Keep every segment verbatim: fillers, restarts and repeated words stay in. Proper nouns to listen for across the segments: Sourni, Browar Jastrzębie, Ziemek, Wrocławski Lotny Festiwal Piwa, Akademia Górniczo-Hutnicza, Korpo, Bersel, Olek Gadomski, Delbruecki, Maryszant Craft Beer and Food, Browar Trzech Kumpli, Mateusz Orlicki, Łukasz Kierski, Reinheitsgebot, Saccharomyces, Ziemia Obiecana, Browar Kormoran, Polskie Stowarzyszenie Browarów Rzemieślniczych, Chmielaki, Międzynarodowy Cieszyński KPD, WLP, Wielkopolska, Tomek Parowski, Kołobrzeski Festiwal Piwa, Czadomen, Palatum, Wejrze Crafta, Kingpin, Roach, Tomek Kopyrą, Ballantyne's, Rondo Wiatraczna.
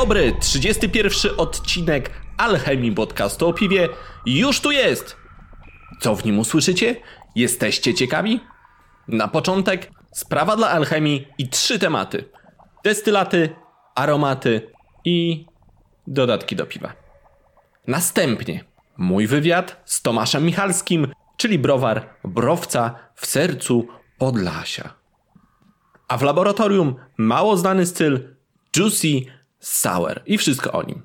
dobry, trzydziesty pierwszy odcinek Alchemii Podcastu o Piwie już tu jest! Co w nim usłyszycie? Jesteście ciekawi? Na początek sprawa dla alchemii i trzy tematy. Destylaty, aromaty i dodatki do piwa. Następnie mój wywiad z Tomaszem Michalskim, czyli browar Browca w sercu Podlasia. A w laboratorium mało znany styl Juicy Sour i wszystko o nim.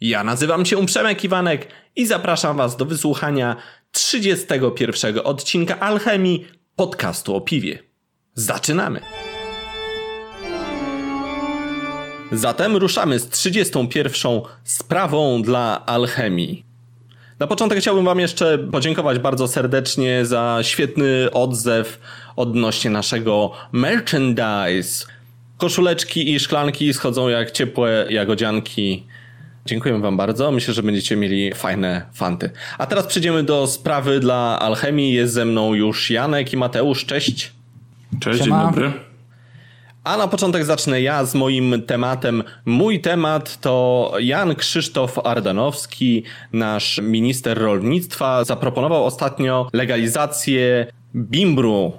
Ja nazywam się Przemek Iwanek i zapraszam Was do wysłuchania trzydziestego pierwszego odcinka Alchemii Podcastu o Piwie. Zaczynamy! Zatem ruszamy z trzydziestą pierwszą sprawą dla alchemii. Na początek chciałbym Wam jeszcze podziękować bardzo serdecznie za świetny odzew odnośnie naszego merchandise. Koszuleczki i szklanki schodzą jak ciepłe jagodzianki. Dziękuję Wam bardzo. Myślę, że będziecie mieli fajne fanty. A teraz przejdziemy do sprawy dla alchemii. Jest ze mną już Janek i Mateusz. Cześć. Cześć, dzień dobry. A na początek zacznę ja z moim tematem. Mój temat to Jan Krzysztof Ardanowski, nasz minister rolnictwa, zaproponował ostatnio legalizację bimbru,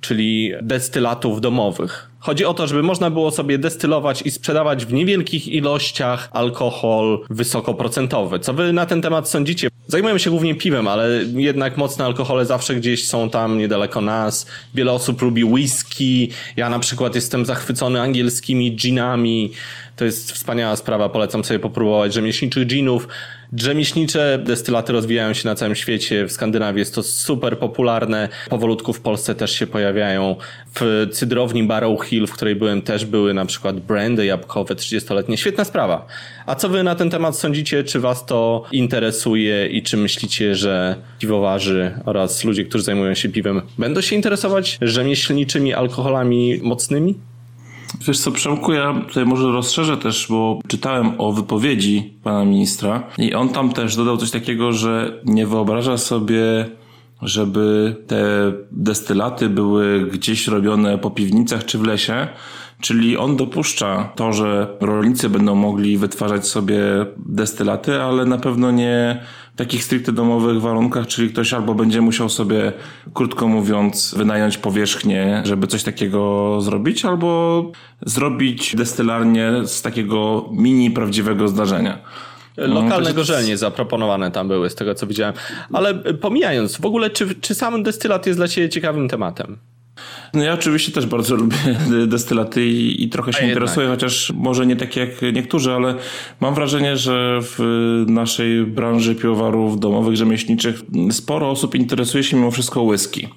czyli destylatów domowych. Chodzi o to, żeby można było sobie destylować i sprzedawać w niewielkich ilościach alkohol wysokoprocentowy. Co wy na ten temat sądzicie? Zajmujemy się głównie piwem, ale jednak mocne alkohole zawsze gdzieś są tam niedaleko nas. Wiele osób lubi whisky. Ja na przykład jestem zachwycony angielskimi ginami. To jest wspaniała sprawa, polecam sobie popróbować rzemieślniczych ginów. Rzemieślnicze destylaty rozwijają się na całym świecie, w Skandynawii jest to super popularne, powolutku w Polsce też się pojawiają. W cydrowni Barrow Hill, w której byłem, też były na przykład brandy jabłkowe trzydziestoletnie. Świetna sprawa. A co wy na ten temat sądzicie? Czy was to interesuje i czy myślicie, że piwowarzy oraz ludzie, którzy zajmują się piwem, będą się interesować rzemieślniczymi alkoholami mocnymi? Wiesz co, Przemku, ja tutaj może rozszerzę też, bo czytałem o wypowiedzi pana ministra i on tam też dodał coś takiego, że nie wyobraża sobie, żeby te destylaty były gdzieś robione po piwnicach czy w lesie, czyli on dopuszcza to, że rolnicy będą mogli wytwarzać sobie destylaty, ale na pewno nie w takich stricte domowych warunkach, czyli ktoś albo będzie musiał sobie, krótko mówiąc, wynająć powierzchnię, żeby coś takiego zrobić, albo zrobić destylarnię z takiego mini prawdziwego zdarzenia. Lokalne gorzenie zaproponowane tam były, z tego co widziałem. Ale pomijając, w ogóle czy, czy sam destylat jest dla ciebie ciekawym tematem? No ja oczywiście też bardzo lubię destylaty i, i trochę się A interesuję, jednak. Chociaż może nie tak jak niektórzy, ale mam wrażenie, że w naszej branży piwowarów domowych, rzemieślniczych sporo osób interesuje się mimo wszystko whisky.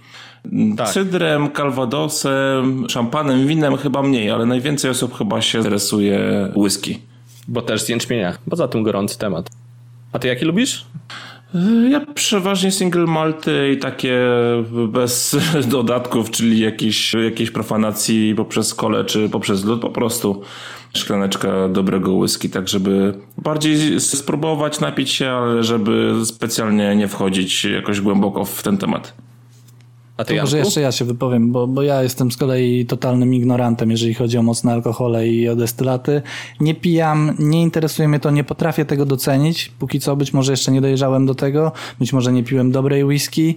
Tak. Cydrem, kalwadosem, szampanem, winem chyba mniej, ale najwięcej osób chyba się interesuje whisky. Bo też z jęczmienia, poza tym gorący temat. A ty jaki lubisz? Ja przeważnie single malty i takie bez dodatków, czyli jakiejś, jakiejś profanacji poprzez kolę czy poprzez lód, po prostu szklaneczka dobrego whisky, tak żeby bardziej spróbować, napić się, ale żeby specjalnie nie wchodzić jakoś głęboko w ten temat. A ty, może jeszcze ja się wypowiem, bo, bo ja jestem z kolei totalnym ignorantem, jeżeli chodzi o mocne alkohole i o destylaty. Nie pijam, nie interesuje mnie to, nie potrafię tego docenić. Póki co być może jeszcze nie dojrzałem do tego, być może nie piłem dobrej whisky,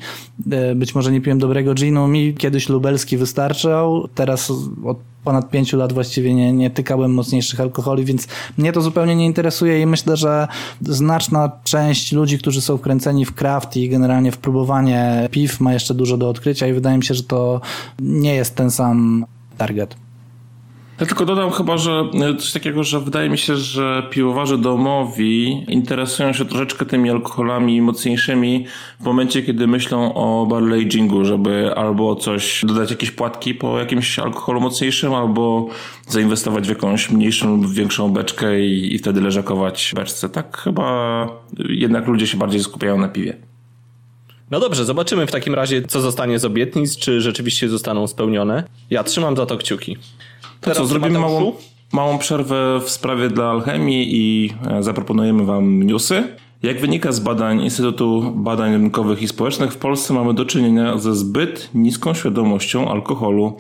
być może nie piłem dobrego ginu. Mi kiedyś lubelski wystarczał, teraz od ponad pięciu lat właściwie nie, nie tykałem mocniejszych alkoholi, więc mnie to zupełnie nie interesuje i myślę, że znaczna część ludzi, którzy są wkręceni w craft i generalnie w próbowanie piw, ma jeszcze dużo do odkrycia i wydaje mi się, że to nie jest ten sam target. Ja tylko dodam chyba, że coś takiego, że wydaje mi się, że piwowarze domowi interesują się troszeczkę tymi alkoholami mocniejszymi w momencie, kiedy myślą o barley agingu, żeby albo coś dodać, jakieś płatki po jakimś alkoholu mocniejszym, albo zainwestować w jakąś mniejszą lub większą beczkę i, i wtedy leżakować w beczce. Tak chyba jednak ludzie się bardziej skupiają na piwie. No dobrze, zobaczymy w takim razie, co zostanie z obietnic, czy rzeczywiście zostaną spełnione. Ja trzymam za to kciuki. To co, zrobimy małą, małą przerwę w sprawie dla alchemii i zaproponujemy wam newsy. Jak wynika z badań Instytutu Badań Rynkowych i Społecznych, w Polsce mamy do czynienia ze zbyt niską świadomością alkoholu.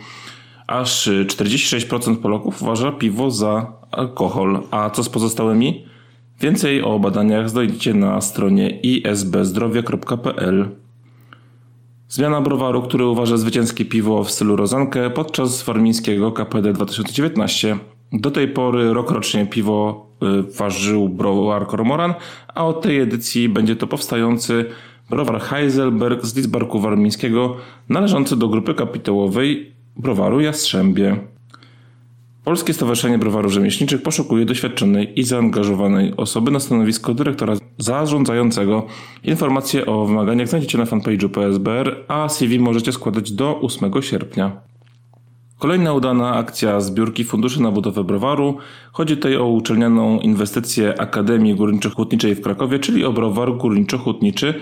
aż czterdzieści sześć procent Polaków uważa piwo za alkohol. A co z pozostałymi? Więcej o badaniach znajdziecie na stronie i s b zdrowie kropka p l. Zmiana browaru, który uważa zwycięskie piwo w stylu rozankę podczas warmińskiego K P D dwa tysiące dziewiętnaście. Do tej pory rokrocznie piwo ważył browar Kormoran, a od tej edycji będzie to powstający browar Heiselberg z Lidzbarku Warmińskiego, należący do grupy kapitałowej browaru Jastrzębie. Polskie Stowarzyszenie Browarów Rzemieślniczych poszukuje doświadczonej i zaangażowanej osoby na stanowisko dyrektora zarządzającego. Informacje o wymaganiach znajdziecie na fanpage'u P S B R, a C V możecie składać do ósmego sierpnia. Kolejna udana akcja zbiórki funduszy na budowę browaru. Chodzi tutaj o uczelnianą inwestycję Akademii Górniczo-Hutniczej w Krakowie, czyli o browar górniczo-hutniczy.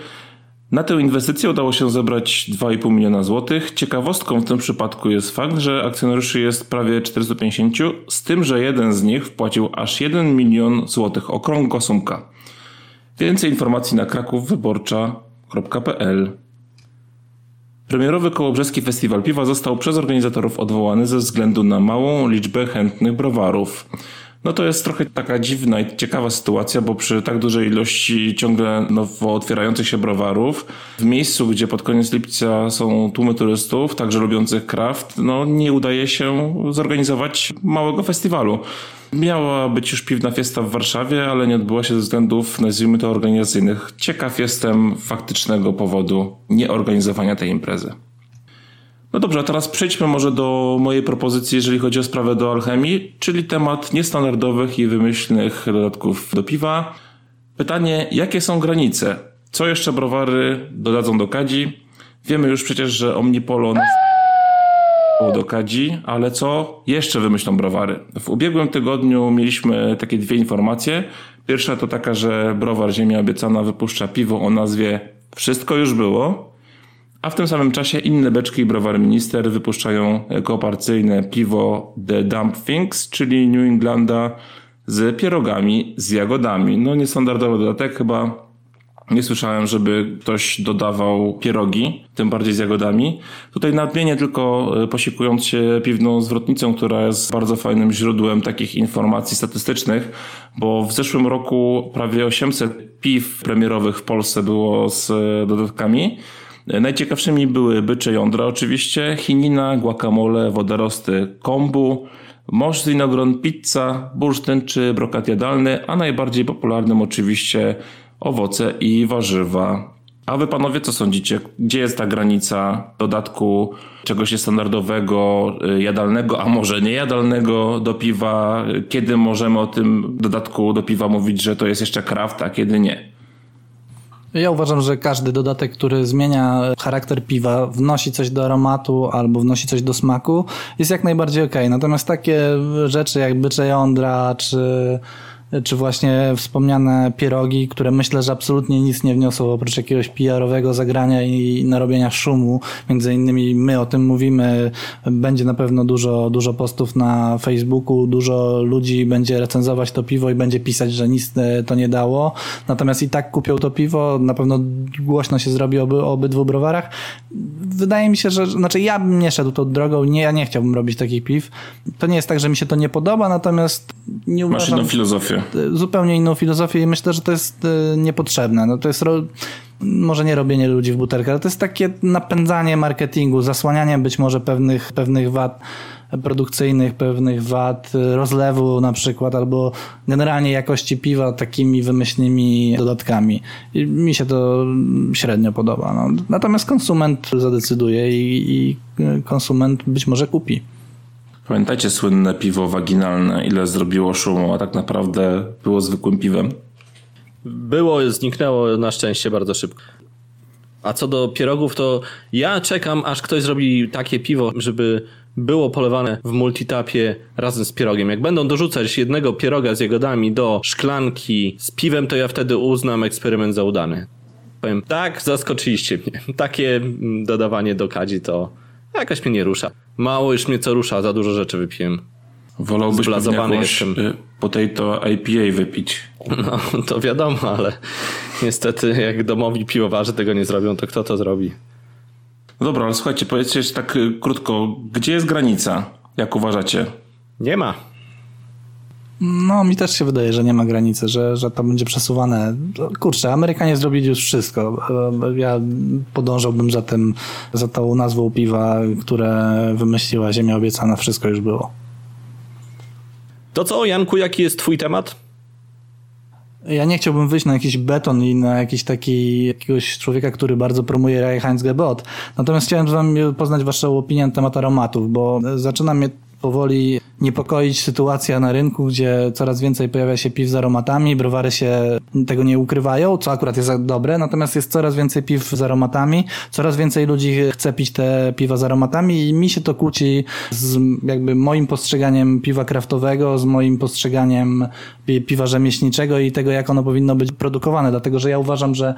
Na tę inwestycję udało się zebrać dwa i pół miliona złotych. Ciekawostką w tym przypadku jest fakt, że akcjonariuszy jest prawie czterystu pięćdziesięciu, z tym, że jeden z nich wpłacił aż jeden milion złotych, okrągła sumka. Więcej informacji na kraków wyborcza kropka p l. Premierowy Kołobrzeski Festiwal Piwa został przez organizatorów odwołany ze względu na małą liczbę chętnych browarów. No to jest trochę taka dziwna i ciekawa sytuacja, bo przy tak dużej ilości ciągle nowo otwierających się browarów, w miejscu, gdzie pod koniec lipca są tłumy turystów, także lubiących craft, no nie udaje się zorganizować małego festiwalu. Miała być już piwna fiesta w Warszawie, ale nie odbyła się ze względów, nazwijmy to, organizacyjnych. Ciekaw jestem faktycznego powodu nieorganizowania tej imprezy. No dobrze, a teraz przejdźmy może do mojej propozycji, jeżeli chodzi o sprawę do alchemii, czyli temat niestandardowych i wymyślnych dodatków do piwa. Pytanie, jakie są granice? Co jeszcze browary dodadzą do kadzi? Wiemy już przecież, że Omnipolon do kadzi, ale co jeszcze wymyślą browary? W ubiegłym tygodniu mieliśmy takie dwie informacje. Pierwsza to taka, że browar Ziemia Obiecana wypuszcza piwo o nazwie Wszystko już było. A w tym samym czasie inne beczki i browar minister wypuszczają kooperacyjne piwo The Dump Things, czyli New Englanda z pierogami, z jagodami. No niestandardowy dodatek, chyba nie słyszałem, żeby ktoś dodawał pierogi, tym bardziej z jagodami. Tutaj nadmienię tylko, posiłkując się Piwną Zwrotnicą, która jest bardzo fajnym źródłem takich informacji statystycznych, bo w zeszłym roku prawie osiemset piw premierowych w Polsce było z dodatkami. Najciekawszymi były bycze jądra oczywiście, chinina, guacamole, wodorosty, kombu, mosz z winogron, pizza, bursztyn czy brokat jadalny, a najbardziej popularnym oczywiście owoce i warzywa. A wy panowie co sądzicie? Gdzie jest ta granica dodatku czegoś niestandardowego, jadalnego, a może niejadalnego do piwa? Kiedy możemy o tym dodatku do piwa mówić, że to jest jeszcze craft, a kiedy nie? Ja uważam, że każdy dodatek, który zmienia charakter piwa, wnosi coś do aromatu albo wnosi coś do smaku, jest jak najbardziej okej. Okay. Natomiast takie rzeczy jak bycze jądra czy, czy właśnie wspomniane pierogi, które myślę, że absolutnie nic nie wniosą oprócz jakiegoś P R-owego zagrania i narobienia szumu. Między innymi my o tym mówimy. Będzie na pewno dużo, dużo postów na Facebooku, dużo ludzi będzie recenzować to piwo i będzie pisać, że nic to nie dało. Natomiast i tak kupią to piwo. Na pewno głośno się zrobi o oby, obydwu browarach. Wydaje mi się, że znaczy ja bym nie szedł tą drogą. Nie, ja nie chciałbym robić takich piw. To nie jest tak, że mi się to nie podoba, natomiast nie uważam... Masz inną filozofię. Zupełnie inną filozofię i myślę, że to jest niepotrzebne. No to jest ro... może nie robienie ludzi w butelkę, ale to jest takie napędzanie marketingu, zasłanianie być może pewnych, pewnych wad produkcyjnych, pewnych wad rozlewu na przykład, albo generalnie jakości piwa takimi wymyślnymi dodatkami. I mi się to średnio podoba. No. Natomiast konsument zadecyduje i, i konsument być może kupi. Pamiętajcie słynne piwo waginalne, ile zrobiło szumu, a tak naprawdę było zwykłym piwem? Było, zniknęło na szczęście bardzo szybko. A co do pierogów, to ja czekam, aż ktoś zrobi takie piwo, żeby było polewane w multitapie razem z pierogiem. Jak będą dorzucać jednego pieroga z jagodami do szklanki z piwem, to ja wtedy uznam eksperyment za udany. Powiem, tak, zaskoczyliście mnie. Takie dodawanie do kadzi to jakoś mnie nie rusza. Mało już mnie co rusza, za dużo rzeczy wypiłem. Wolałbyś jakąś potato I P A wypić. No, to wiadomo, ale niestety jak domowi piwowarze tego nie zrobią, to kto to zrobi? No dobra, ale słuchajcie, powiedzcie jeszcze tak krótko, gdzie jest granica? Jak uważacie? Nie ma. No, mi też się wydaje, że nie ma granicy, że, że to będzie przesuwane. Kurczę, Amerykanie zrobili już wszystko. Ja podążałbym za tym, za tą nazwą piwa, które wymyśliła Ziemia Obiecana. Wszystko już było. To co, Janku, jaki jest twój temat? Ja nie chciałbym wyjść na jakiś beton i na jakiś taki, jakiegoś człowieka, który bardzo promuje Reinheitsgebot. Natomiast chciałem z wami poznać waszą opinię na temat aromatów, bo zaczyna mnie powoli niepokoić sytuacja na rynku, gdzie coraz więcej pojawia się piw z aromatami, browary się tego nie ukrywają, co akurat jest dobre, natomiast jest coraz więcej piw z aromatami, coraz więcej ludzi chce pić te piwa z aromatami i mi się to kłóci z jakby moim postrzeganiem piwa kraftowego, z moim postrzeganiem piwa rzemieślniczego i tego, jak ono powinno być produkowane, dlatego że ja uważam, że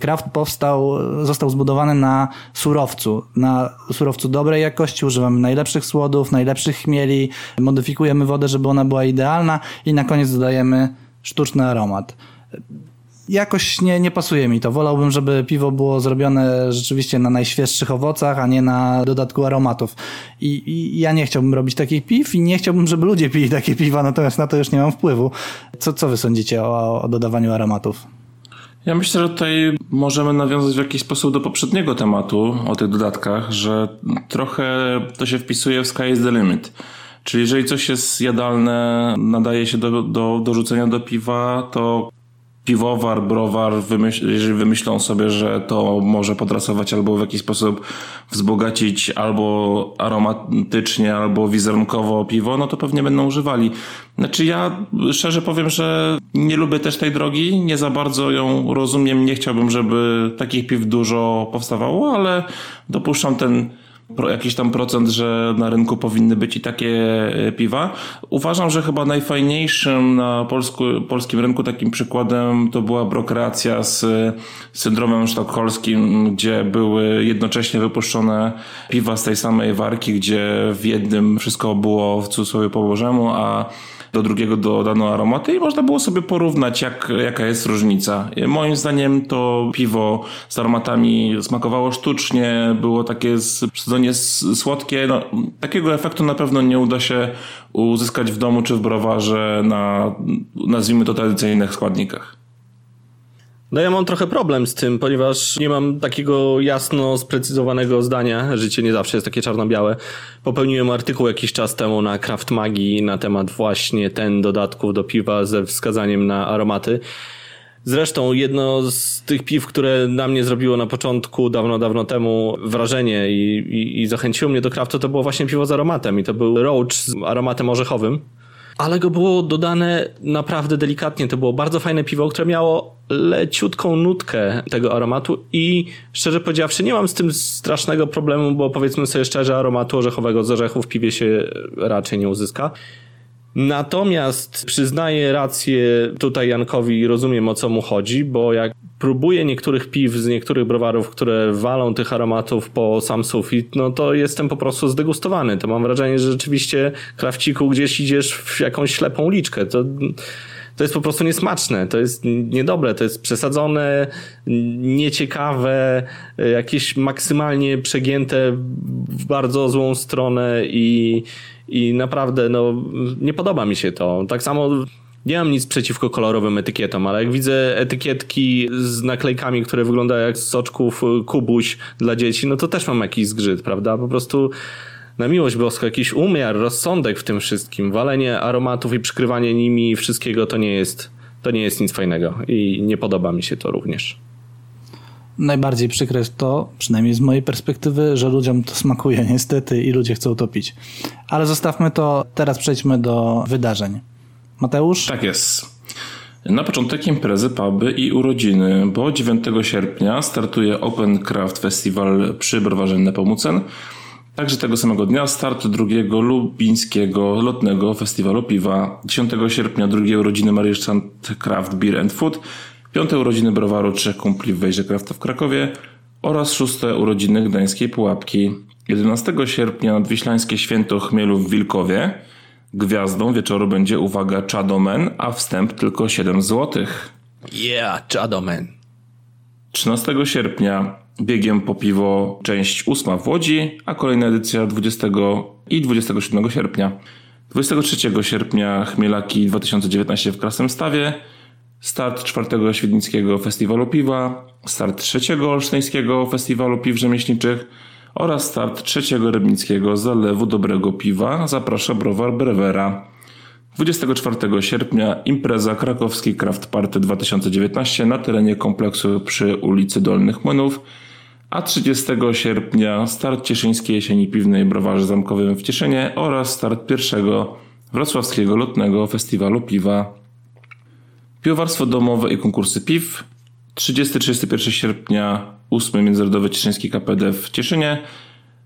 kraft powstał, został zbudowany na surowcu, na surowcu dobrej jakości, używamy najlepszych słodów, najlepszych chmieli, modyfikujemy wodę, żeby ona była idealna i na koniec dodajemy sztuczny aromat. Jakoś nie, nie pasuje mi to. Wolałbym, żeby piwo było zrobione rzeczywiście na najświeższych owocach, a nie na dodatku aromatów. I, i ja nie chciałbym robić takich piw i nie chciałbym, żeby ludzie pili takie piwa, natomiast na to już nie mam wpływu. Co, co wy sądzicie o, o dodawaniu aromatów? Ja myślę, że tutaj możemy nawiązać w jakiś sposób do poprzedniego tematu o tych dodatkach, że trochę to się wpisuje w sky is the limit. Czyli jeżeli coś jest jadalne, nadaje się do, do, do rzucenia do piwa, to piwowar, browar, wymyśl, jeżeli wymyślą sobie, że to może podrasować albo w jakiś sposób wzbogacić albo aromatycznie, albo wizerunkowo piwo, no to pewnie będą używali. Znaczy ja szczerze powiem, że nie lubię też tej drogi, nie za bardzo ją rozumiem, nie chciałbym, żeby takich piw dużo powstawało, ale dopuszczam ten jakiś tam procent, że na rynku powinny być i takie piwa. Uważam, że chyba najfajniejszym na polsku, polskim rynku takim przykładem to była brokreacja z syndromem sztokholmskim, gdzie były jednocześnie wypuszczone piwa z tej samej warki, gdzie w jednym wszystko było w cudzysłowie po bożemu, a do drugiego dodano aromaty i można było sobie porównać, jak, jaka jest różnica. Moim zdaniem to piwo z aromatami smakowało sztucznie, było takie przysadzonie słodkie. No, takiego efektu na pewno nie uda się uzyskać w domu czy w browarze na, nazwijmy to, tradycyjnych składnikach. No ja mam trochę problem z tym, ponieważ nie mam takiego jasno sprecyzowanego zdania. Życie nie zawsze jest takie czarno-białe. Popełniłem artykuł jakiś czas temu na Craft Magii na temat właśnie ten dodatków do piwa ze wskazaniem na aromaty. Zresztą jedno z tych piw, które na mnie zrobiło na początku, dawno, dawno temu wrażenie i, i, i zachęciło mnie do craftu, to było właśnie piwo z aromatem i to był Roach z aromatem orzechowym. Ale go było dodane naprawdę delikatnie. To było bardzo fajne piwo, które miało leciutką nutkę tego aromatu i szczerze powiedziawszy nie mam z tym strasznego problemu, bo powiedzmy sobie szczerze, aromatu orzechowego z orzechów w piwie się raczej nie uzyska. Natomiast przyznaję rację tutaj Jankowi, rozumiem o co mu chodzi, bo jak próbuję niektórych piw z niektórych browarów, które walą tych aromatów po sam sufit, no to jestem po prostu zdegustowany. To mam wrażenie, że rzeczywiście krawciku gdzieś idziesz w jakąś ślepą liczkę. To, to jest po prostu niesmaczne, to jest niedobre, to jest przesadzone, nieciekawe, jakieś maksymalnie przegięte w bardzo złą stronę i I naprawdę, no, nie podoba mi się to. Tak samo nie mam nic przeciwko kolorowym etykietom, ale jak widzę etykietki z naklejkami, które wyglądają jak z soczków Kubuś dla dzieci, no to też mam jakiś zgrzyt, prawda? Po prostu na miłość boską jakiś umiar, rozsądek w tym wszystkim. Walenie aromatów i przykrywanie nimi wszystkiego to nie jest, to nie jest nic fajnego i nie podoba mi się to również. Najbardziej przykre jest to, przynajmniej z mojej perspektywy, że ludziom to smakuje niestety i ludzie chcą to pić. Ale zostawmy to, teraz przejdźmy do wydarzeń. Mateusz? Tak jest. Na początek imprezy, puby i urodziny, bo dziewiątego sierpnia startuje Open Craft Festiwal przy browarze Nepomucen. Także tego samego dnia start drugiego lubińskiego lotnego festiwalu piwa. dziesiątego sierpnia drugie urodziny Maryszant Craft Beer and Food. Piąte urodziny browaru Trzech Kumpli w Wejrze Crafta w Krakowie oraz szóste urodziny Gdańskiej Pułapki. jedenastego sierpnia Nadwiślańskie Święto Chmielu w Wilkowie. Gwiazdą wieczoru będzie, uwaga, Czadomen, a wstęp tylko siedem złotych. Yeah, Czadomen. trzynastego sierpnia biegiem po piwo część ósma w Łodzi, a kolejna edycja dwudziestego i dwudziestego siódmego sierpnia. dwudziestego trzeciego sierpnia Chmielaki dwa tysiące dziewiętnaście w Krasnymstawie, start czwartego Świdnickiego Festiwalu Piwa, start trzeciego Olsztyńskiego Festiwalu Piw Rzemieślniczych oraz start trzeciego Rybnickiego Zalewu Dobrego Piwa. Zaprasza browar Brewera. dwudziestego czwartego sierpnia impreza Krakowski Craft Party dwa tysiące dziewiętnaście na terenie kompleksu przy ulicy Dolnych Młynów, a trzydziestego sierpnia start Cieszyńskiej Jesieni Piwnej Browarze Zamkowym w Cieszynie oraz start pierwszego Wrocławskiego Lotnego Festiwalu Piwa. Piwowarstwo domowe i konkursy piw. trzydziestego do trzydziestego pierwszego sierpnia ósmy Międzynarodowy Cieszyński K P D w Cieszynie.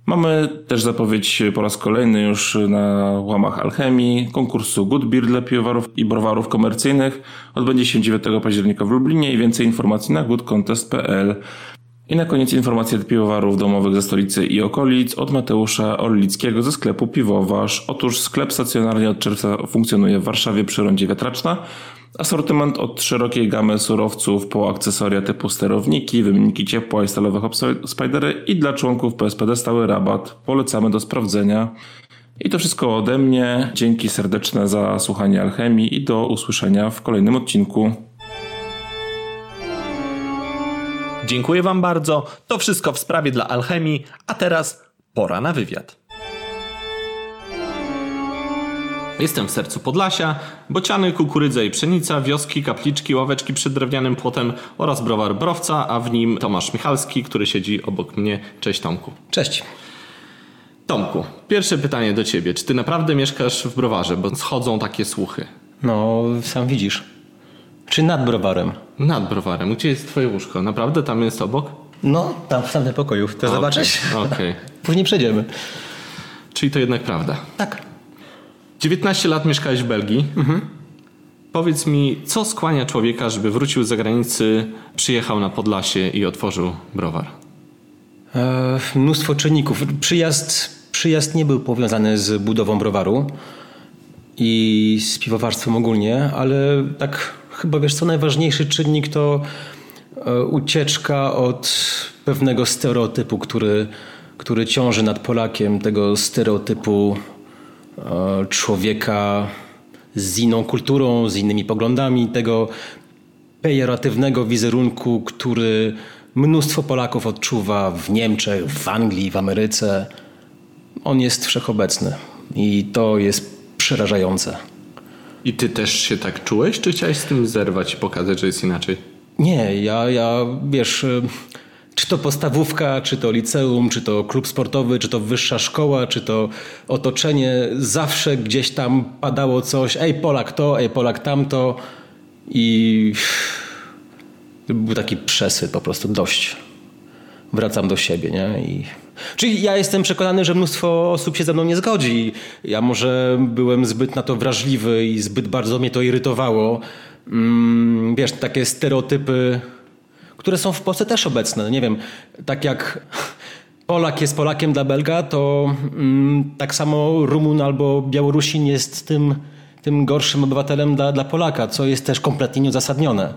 Mamy też zapowiedź po raz kolejny już na łamach Alchemii konkursu Good Beer dla piwowarów i browarów komercyjnych. Odbędzie się dziewiątego października w Lublinie i więcej informacji na good contest kropka p l. I na koniec informacje od piwowarów domowych ze stolicy i okolic od Mateusza Orlickiego ze sklepu Piwowarz. Otóż sklep stacjonarnie od czerwca funkcjonuje w Warszawie przy Rondzie Wiatraczna. Asortyment od szerokiej gamy surowców po akcesoria typu sterowniki, wymienniki ciepła i stalowe hopspidery i dla członków P S P D stały rabat. Polecamy do sprawdzenia. I to wszystko ode mnie. Dzięki serdeczne za słuchanie Alchemii i do usłyszenia w kolejnym odcinku. Dziękuję Wam bardzo. To wszystko w sprawie dla Alchemii, a teraz pora na wywiad. Jestem w sercu Podlasia, bociany, kukurydza i pszenica, wioski, kapliczki, ławeczki przed drewnianym płotem oraz browar Browca, a w nim Tomasz Michalski, który siedzi obok mnie. Cześć Tomku. Cześć. Tomku, pierwsze pytanie do Ciebie. Czy Ty naprawdę mieszkasz w browarze? Bo schodzą takie słuchy. No, sam widzisz. Czy nad browarem? Nad browarem. Gdzie jest Twoje łóżko? Naprawdę tam jest obok? No, tam w tamtym pokoju. To okay. Zobaczysz. Okay. Później przejdziemy. Czyli to jednak prawda. Tak. dziewiętnaście lat mieszkałeś w Belgii. Mhm. Powiedz mi, co skłania człowieka, żeby wrócił z zagranicy, przyjechał na Podlasie i otworzył browar? E, mnóstwo czynników. Przyjazd, przyjazd nie był powiązany z budową browaru i z piwowarstwem ogólnie, ale tak chyba wiesz co, najważniejszy czynnik to ucieczka od pewnego stereotypu, który, który ciąży nad Polakiem, tego stereotypu człowieka z inną kulturą, z innymi poglądami, tego pejoratywnego wizerunku, który mnóstwo Polaków odczuwa w Niemczech, w Anglii, w Ameryce. On jest wszechobecny i to jest przerażające. I ty też się tak czułeś, czy chciałeś z tym zerwać i pokazać, że jest inaczej? Nie, ja, ja wiesz... Czy to podstawówka, czy to liceum, czy to klub sportowy, czy to wyższa szkoła, czy to otoczenie. Zawsze gdzieś tam padało coś, ej Polak to, ej Polak tamto. I był taki przesyt po prostu, dość. Wracam do siebie, nie? I... Czyli ja jestem przekonany, że mnóstwo osób się ze mną nie zgodzi. Ja może byłem zbyt na to wrażliwy i zbyt bardzo mnie to irytowało. Mm, wiesz, takie stereotypy... które są w Polsce też obecne. Nie wiem, tak jak Polak jest Polakiem dla Belga, to mm, tak samo Rumun albo Białorusin jest tym, tym gorszym obywatelem dla, dla Polaka, co jest też kompletnie nieuzasadnione.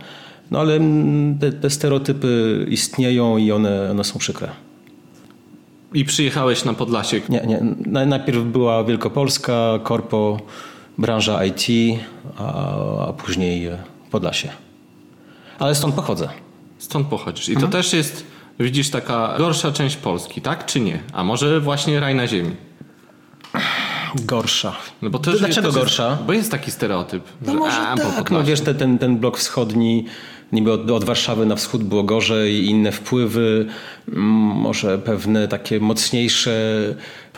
No ale mm, te, te stereotypy istnieją i one, one są przykre. I przyjechałeś na Podlasie? Nie, nie. Najpierw była Wielkopolska, Korpo, branża I T, a, a później Podlasie. Ale stąd pochodzę. Stąd pochodzisz. I to mhm. też jest, widzisz, taka gorsza część Polski, tak czy nie? A może właśnie raj na ziemi? Gorsza. No bo to, to dlaczego to gorsza? Jest, bo jest taki stereotyp. No że, może a, tak. No wiesz, ten, ten blok wschodni, niby od, od Warszawy na wschód było gorzej, inne wpływy, może pewne takie mocniejsze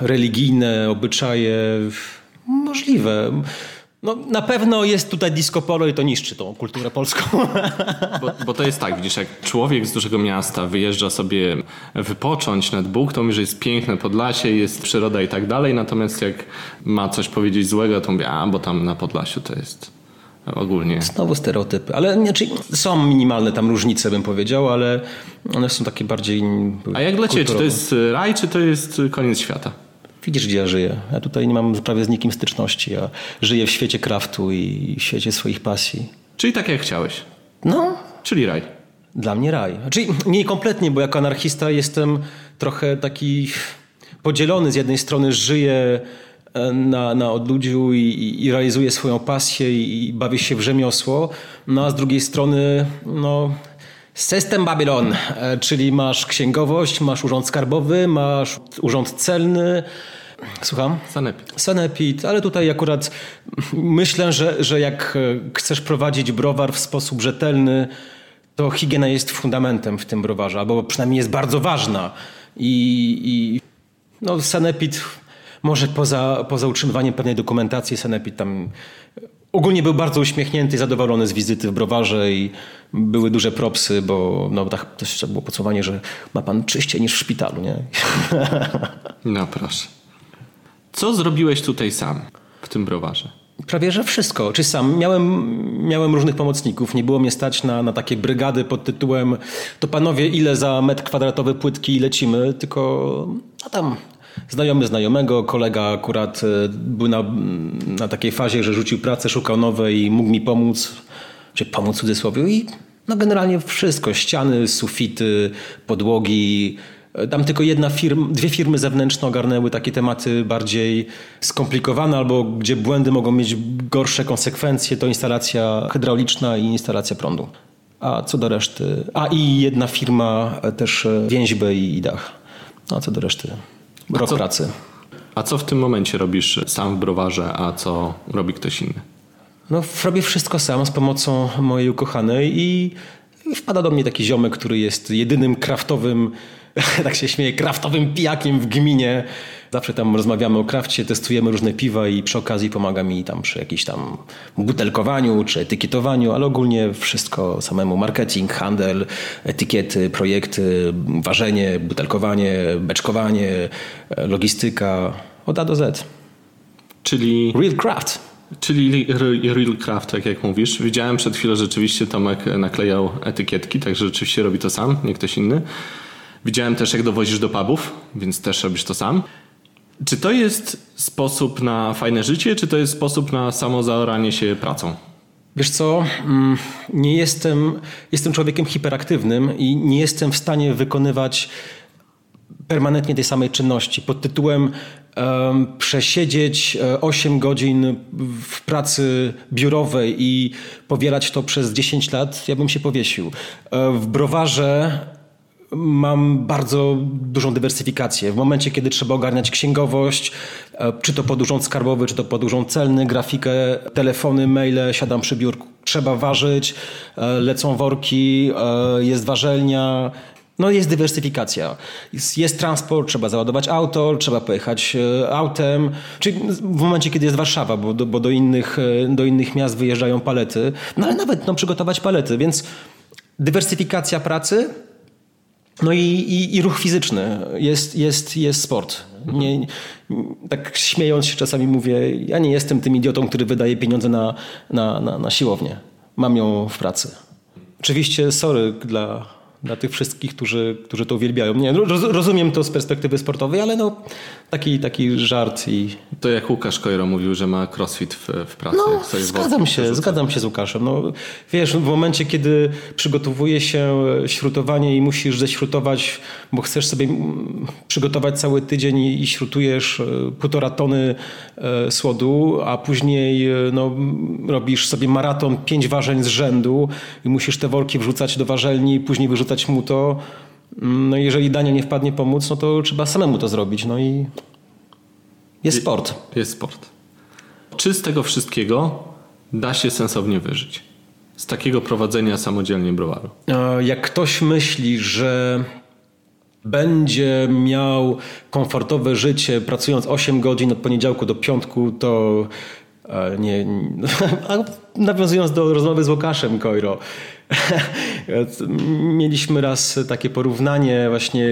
religijne obyczaje. Możliwe. No, na pewno jest tutaj disco polo i to niszczy tą kulturę polską. Bo, bo to jest tak, widzisz, jak człowiek z dużego miasta wyjeżdża sobie wypocząć nad Bóg, to mówi, że jest piękne Podlasie, jest przyroda i tak dalej, natomiast jak ma coś powiedzieć złego, to mówi, a bo tam na Podlasiu to jest ogólnie... Znowu stereotypy, ale nie, czyli są minimalne tam różnice, bym powiedział, ale one są takie bardziej... A jak dla Ciebie, czy to jest raj, czy to jest koniec świata? Widzisz, gdzie ja żyję. Ja tutaj nie mam prawie z nikim styczności. Ja żyję w świecie craftu i w świecie swoich pasji. Czyli tak jak chciałeś. No. Czyli raj. dla mnie raj. Czyli nie kompletnie, bo jako anarchista jestem trochę taki podzielony. Z jednej strony żyję na, na odludziu i, i realizuję swoją pasję i, i bawię się w rzemiosło, no a z drugiej strony no, system Babilon, czyli masz księgowość, masz urząd skarbowy, masz urząd celny. Słucham? Sanepid. Sanepid, ale tutaj akurat myślę, że, że jak chcesz prowadzić browar w sposób rzetelny, to higiena jest fundamentem w tym browarze, albo przynajmniej jest bardzo ważna. I, i no sanepid, może poza, poza utrzymywaniem pewnej dokumentacji, sanepid tam ogólnie był bardzo uśmiechnięty i zadowolony z wizyty w browarze i były duże propsy, bo no tak też trzeba było podsumowanie, że ma pan czyściej niż w szpitalu, nie? No proszę. Co zrobiłeś tutaj sam w tym browarze? Prawie że wszystko. Czy sam. Miałem, miałem różnych pomocników. Nie było mnie stać na, na takie brygady pod tytułem to panowie ile za metr kwadratowy płytki lecimy, tylko a tam znajomy znajomego, kolega akurat był na, na takiej fazie, że rzucił pracę, szukał nowej i mógł mi pomóc, czy pomóc w cudzysłowie. I no generalnie wszystko. Ściany, sufity, podłogi. Tam tylko jedna firma, dwie firmy zewnętrzne ogarnęły takie tematy bardziej skomplikowane albo gdzie błędy mogą mieć gorsze konsekwencje, to instalacja hydrauliczna i instalacja prądu. A co do reszty? A i jedna firma też więźby i dach. A co do reszty? Rok a co, pracy. A co w tym momencie robisz sam w browarze, a co robi ktoś inny? No robię wszystko sam z pomocą mojej ukochanej i wpada do mnie taki ziomek, który jest jedynym kraftowym, tak się śmieję, kraftowym pijakiem w gminie. Zawsze tam rozmawiamy o krafcie, testujemy różne piwa i przy okazji pomaga mi tam przy jakimś tam butelkowaniu czy etykietowaniu, ale ogólnie wszystko samemu. Marketing, handel, etykiety, projekty, ważenie, butelkowanie, beczkowanie, logistyka, od A do Z. Czyli... Real craft. Czyli real craft, tak jak mówisz. Widziałem przed chwilą, rzeczywiście Tomek naklejał etykietki, także rzeczywiście robi to sam, nie ktoś inny. Widziałem też, jak dowozisz do pubów, więc też robisz to sam. Czy to jest sposób na fajne życie, czy to jest sposób na samozaoranie się pracą? Wiesz co, nie jestem, jestem człowiekiem hiperaktywnym i nie jestem w stanie wykonywać permanentnie tej samej czynności pod tytułem um, przesiedzieć osiem godzin w pracy biurowej i powielać to przez dziesięć lat, ja bym się powiesił. W browarze mam bardzo dużą dywersyfikację. W momencie, kiedy trzeba ogarniać księgowość, czy to pod urząd skarbowy, czy to pod urząd celny, grafikę, telefony, maile, siadam przy biurku. Trzeba ważyć, lecą worki, jest ważelnia. No jest dywersyfikacja. Jest, jest transport, trzeba załadować auto, trzeba pojechać autem. Czyli w momencie, kiedy jest Warszawa, bo do, bo do, innych, do innych miast wyjeżdżają palety. No ale nawet no, przygotować palety, więc dywersyfikacja pracy... No i, i, i ruch fizyczny. Jest, jest, jest sport. Nie, nie, tak śmiejąc się czasami mówię, ja nie jestem tym idiotą, który wydaje pieniądze na, na, na, na siłownię. Mam ją w pracy. Oczywiście sorry dla, dla tych wszystkich, którzy, którzy to uwielbiają. Nie, roz, rozumiem to z perspektywy sportowej, ale no taki, taki żart. I... To jak Łukasz Kojro mówił, że ma crossfit w, w pracy. No, jak zgadzam się, przerzucę. zgadzam się z Łukaszem. No, wiesz, w momencie, kiedy przygotowuje się śrutowanie i musisz ześrutować, bo chcesz sobie przygotować cały tydzień i śrutujesz półtora tony słodu, a później no, robisz sobie maraton pięć ważeń z rzędu i musisz te worki wrzucać do ważelni, później wyrzucać mu to. No jeżeli Dania nie wpadnie pomóc, no to trzeba samemu to zrobić. No i jest sport. Jest sport. Czy z tego wszystkiego da się sensownie wyżyć? Z takiego prowadzenia samodzielnie browaru? Jak ktoś myśli, że będzie miał komfortowe życie pracując osiem godzin od poniedziałku do piątku, to nie... A nawiązując do rozmowy z Łukaszem Kojro, mieliśmy raz takie porównanie właśnie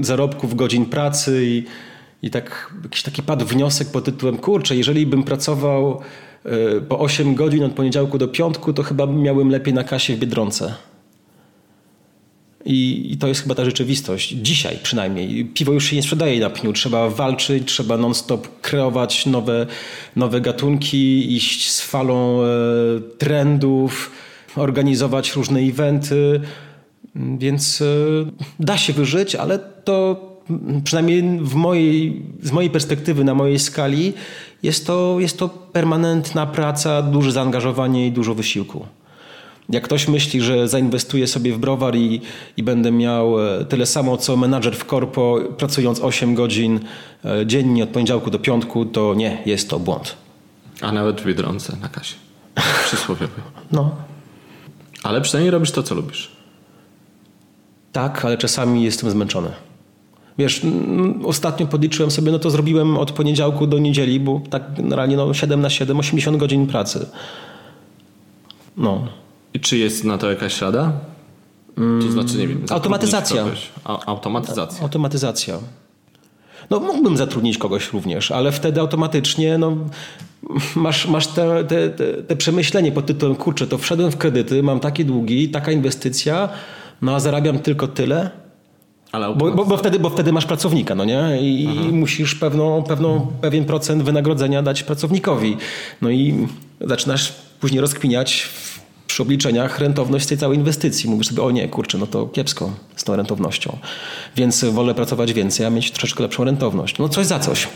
zarobków, godzin pracy i, i tak jakiś taki padł wniosek pod tytułem kurczę, jeżeli bym pracował po osiem godzin od poniedziałku do piątku, to chyba miałbym lepiej na kasie w Biedronce. I, i to jest chyba ta rzeczywistość. Dzisiaj przynajmniej. Piwo już się nie sprzedaje na pniu. Trzeba walczyć, trzeba non-stop kreować nowe, nowe gatunki, iść z falą e, trendów, organizować różne eventy. Więc da się wyżyć, ale to przynajmniej w mojej, z mojej perspektywy, na mojej skali jest to, jest to permanentna praca, duże zaangażowanie i dużo wysiłku. Jak ktoś myśli, że zainwestuje sobie w browar i, i będę miał tyle samo co menadżer w korpo, pracując osiem godzin dziennie od poniedziałku do piątku, to nie, jest to błąd. A nawet w Biedronce na kasie. Przysłowiowej. No. Ale przynajmniej robisz to, co lubisz. Tak, ale czasami jestem zmęczony. Wiesz, ostatnio podliczyłem sobie, no to zrobiłem od poniedziałku do niedzieli, bo tak generalnie no siedem na siedem, osiemdziesiąt godzin pracy. No. I czy jest na to jakaś rada? Hmm. To znaczy, nie wiem. Automatyzacja. A, automatyzacja. Automatyzacja. No mógłbym zatrudnić kogoś również, ale wtedy automatycznie no, masz, masz te, te, te, te przemyślenie pod tytułem kurczę, to wszedłem w kredyty, mam takie długi, taka inwestycja, no a zarabiam tylko tyle. Ale bo, bo, bo, wtedy, bo wtedy masz pracownika, no nie? I Aha. musisz pewną, pewną, pewien procent wynagrodzenia dać pracownikowi. No i zaczynasz później rozkminiać przy obliczeniach rentowność tej całej inwestycji. Mówisz sobie, o nie, kurczę, no to kiepsko z tą rentownością. Więc wolę pracować więcej, a mieć troszeczkę lepszą rentowność. No coś za coś.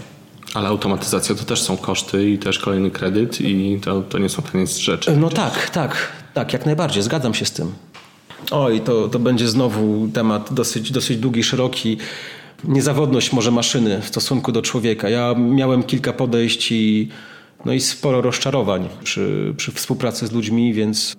Ale automatyzacja to też są koszty i też kolejny kredyt i to, to nie są tanie rzeczy. No tak, tak, tak, jak najbardziej. Zgadzam się z tym. Oj, to, to będzie znowu temat dosyć, dosyć długi, szeroki. Niezawodność może maszyny w stosunku do człowieka. Ja miałem kilka podejść i, no i sporo rozczarowań przy, przy współpracy z ludźmi, więc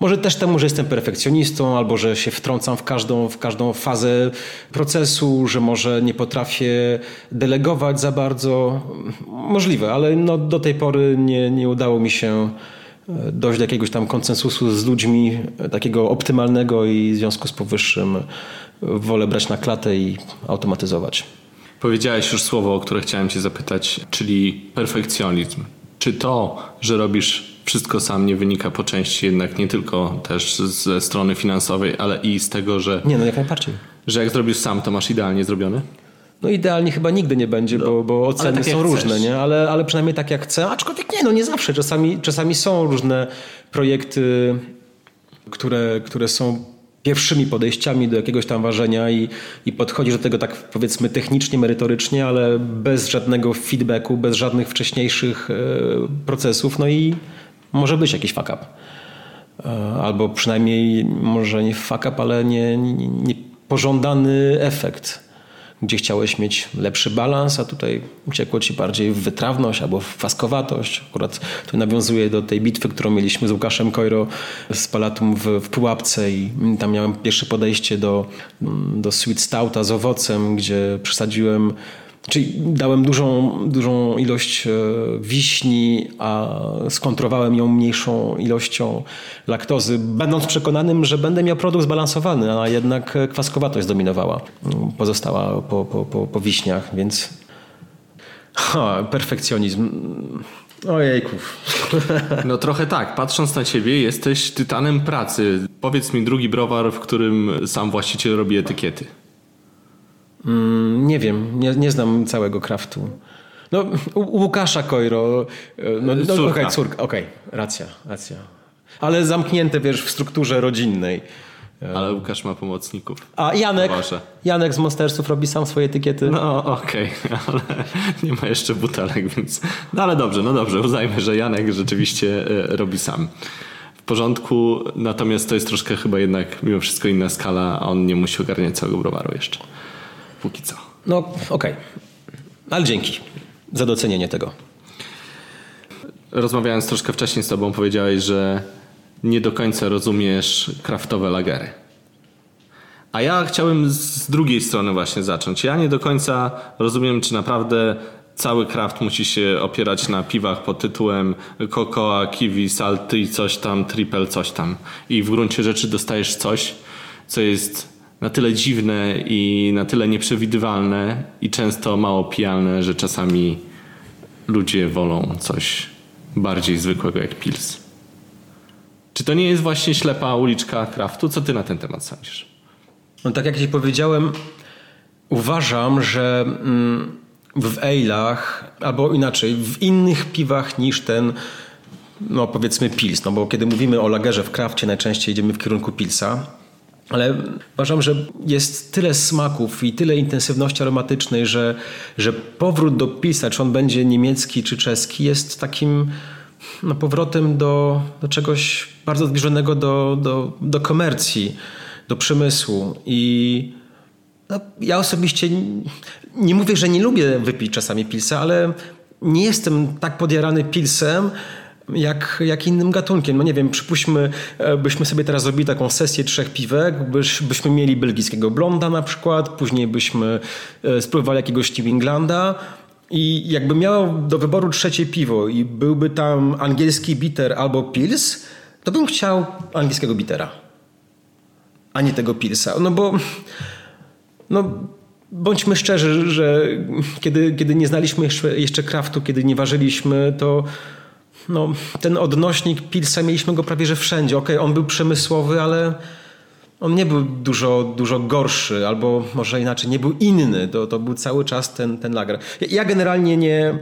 może też temu, że jestem perfekcjonistą albo że się wtrącam w każdą, w każdą fazę procesu, że może nie potrafię delegować za bardzo. Możliwe, ale no do tej pory nie, nie udało mi się dojść do jakiegoś tam konsensusu z ludźmi, takiego optymalnego i w związku z powyższym wolę brać na klatę i automatyzować. Powiedziałeś już słowo, o które chciałem cię zapytać, czyli perfekcjonizm. Czy to, że robisz wszystko sam, nie wynika po części jednak nie tylko też ze strony finansowej, ale i z tego, że... Nie, no jak najbardziej. Że jak zrobisz sam, to masz idealnie zrobione? No idealnie chyba nigdy nie będzie, no, bo, bo oceny tak są różne, nie? Ale, ale przynajmniej tak jak chcę, aczkolwiek nie, no nie zawsze. Czasami, czasami są różne projekty, które, które są pierwszymi podejściami do jakiegoś tam ważenia i, i podchodzisz do tego tak powiedzmy technicznie, merytorycznie, ale bez żadnego feedbacku, bez żadnych wcześniejszych e, procesów, no i może być jakiś fuck up. E, albo przynajmniej może nie fuck up, ale nie, nie, nie pożądany efekt. Gdzie chciałeś mieć lepszy balans, a tutaj uciekło ci bardziej w wytrawność albo w faskowatość. Akurat to nawiązuje do tej bitwy, którą mieliśmy z Łukaszem Kojro z Palatum w, w Pułapce i tam miałem pierwsze podejście do, do sweet stouta z owocem, gdzie przesadziłem, czyli dałem dużą, dużą ilość wiśni, a skontrowałem ją mniejszą ilością laktozy, będąc przekonanym, że będę miał produkt zbalansowany, a jednak kwaskowatość zdominowała, pozostała po, po, po, po wiśniach, więc ha, perfekcjonizm. Ojejków. No trochę tak. Patrząc na ciebie, jesteś tytanem pracy. Powiedz mi drugi browar, w którym sam właściciel robi etykiety. Mm, nie wiem, nie, nie znam całego craftu. No, u, u Łukasza Kojro. No, no, córka. Okej, córka. Okej, racja, racja. Ale zamknięte, wiesz, w strukturze rodzinnej. Ale Łukasz ma pomocników. A Janek, Janek z Monstersów robi sam swoje etykiety. No okej, okay, ale nie ma jeszcze butelek, więc... No ale dobrze, no dobrze, uznajmy, że Janek rzeczywiście robi sam. W porządku, natomiast to jest troszkę chyba jednak mimo wszystko inna skala, a on nie musi ogarniać całego browaru jeszcze. Póki co. No okej. Okay. Ale dzięki za docenienie tego. Rozmawiając troszkę wcześniej z tobą, powiedziałeś, że nie do końca rozumiesz craftowe lagery. A ja chciałem z drugiej strony właśnie zacząć. Ja nie do końca rozumiem, czy naprawdę cały craft musi się opierać na piwach pod tytułem Cocoa, Kiwi, Salty, coś tam, Triple, coś tam. I w gruncie rzeczy dostajesz coś, co jest na tyle dziwne i na tyle nieprzewidywalne i często mało pijalne, że czasami ludzie wolą coś bardziej zwykłego jak pils. Czy to nie jest właśnie ślepa uliczka craftu? Co ty na ten temat sądzisz? No tak jak ci powiedziałem, uważam, że w ale'ach, albo inaczej, w innych piwach niż ten, no powiedzmy pils, no bo kiedy mówimy o lagerze w crafcie, najczęściej idziemy w kierunku pilsa. Ale uważam, że jest tyle smaków i tyle intensywności aromatycznej, że, że powrót do Pilsna, czy on będzie niemiecki czy czeski, jest takim no, powrotem do, do czegoś bardzo zbliżonego do, do, do komercji, do przemysłu. I no, ja osobiście nie mówię, że nie lubię wypić czasami Pilsa, ale nie jestem tak podjarany Pilsem, Jak, jak innym gatunkiem. No nie wiem, przypuśćmy, byśmy sobie teraz zrobili taką sesję trzech piwek, byś, byśmy mieli belgijskiego blonda na przykład, później byśmy spróbowali jakiegoś New Englanda i jakby miało do wyboru trzecie piwo i byłby tam angielski bitter albo pils, to bym chciał angielskiego bittera, a nie tego pilsa. No bo no, bądźmy szczerzy, że kiedy, kiedy nie znaliśmy jeszcze, jeszcze craftu, kiedy nie ważyliśmy, to no, ten odnośnik Pilsa mieliśmy go prawie że wszędzie. Okej, okay, on był przemysłowy, ale on nie był dużo, dużo gorszy, albo może inaczej, nie był inny. To, to był cały czas ten, ten lager. Ja, ja generalnie nie,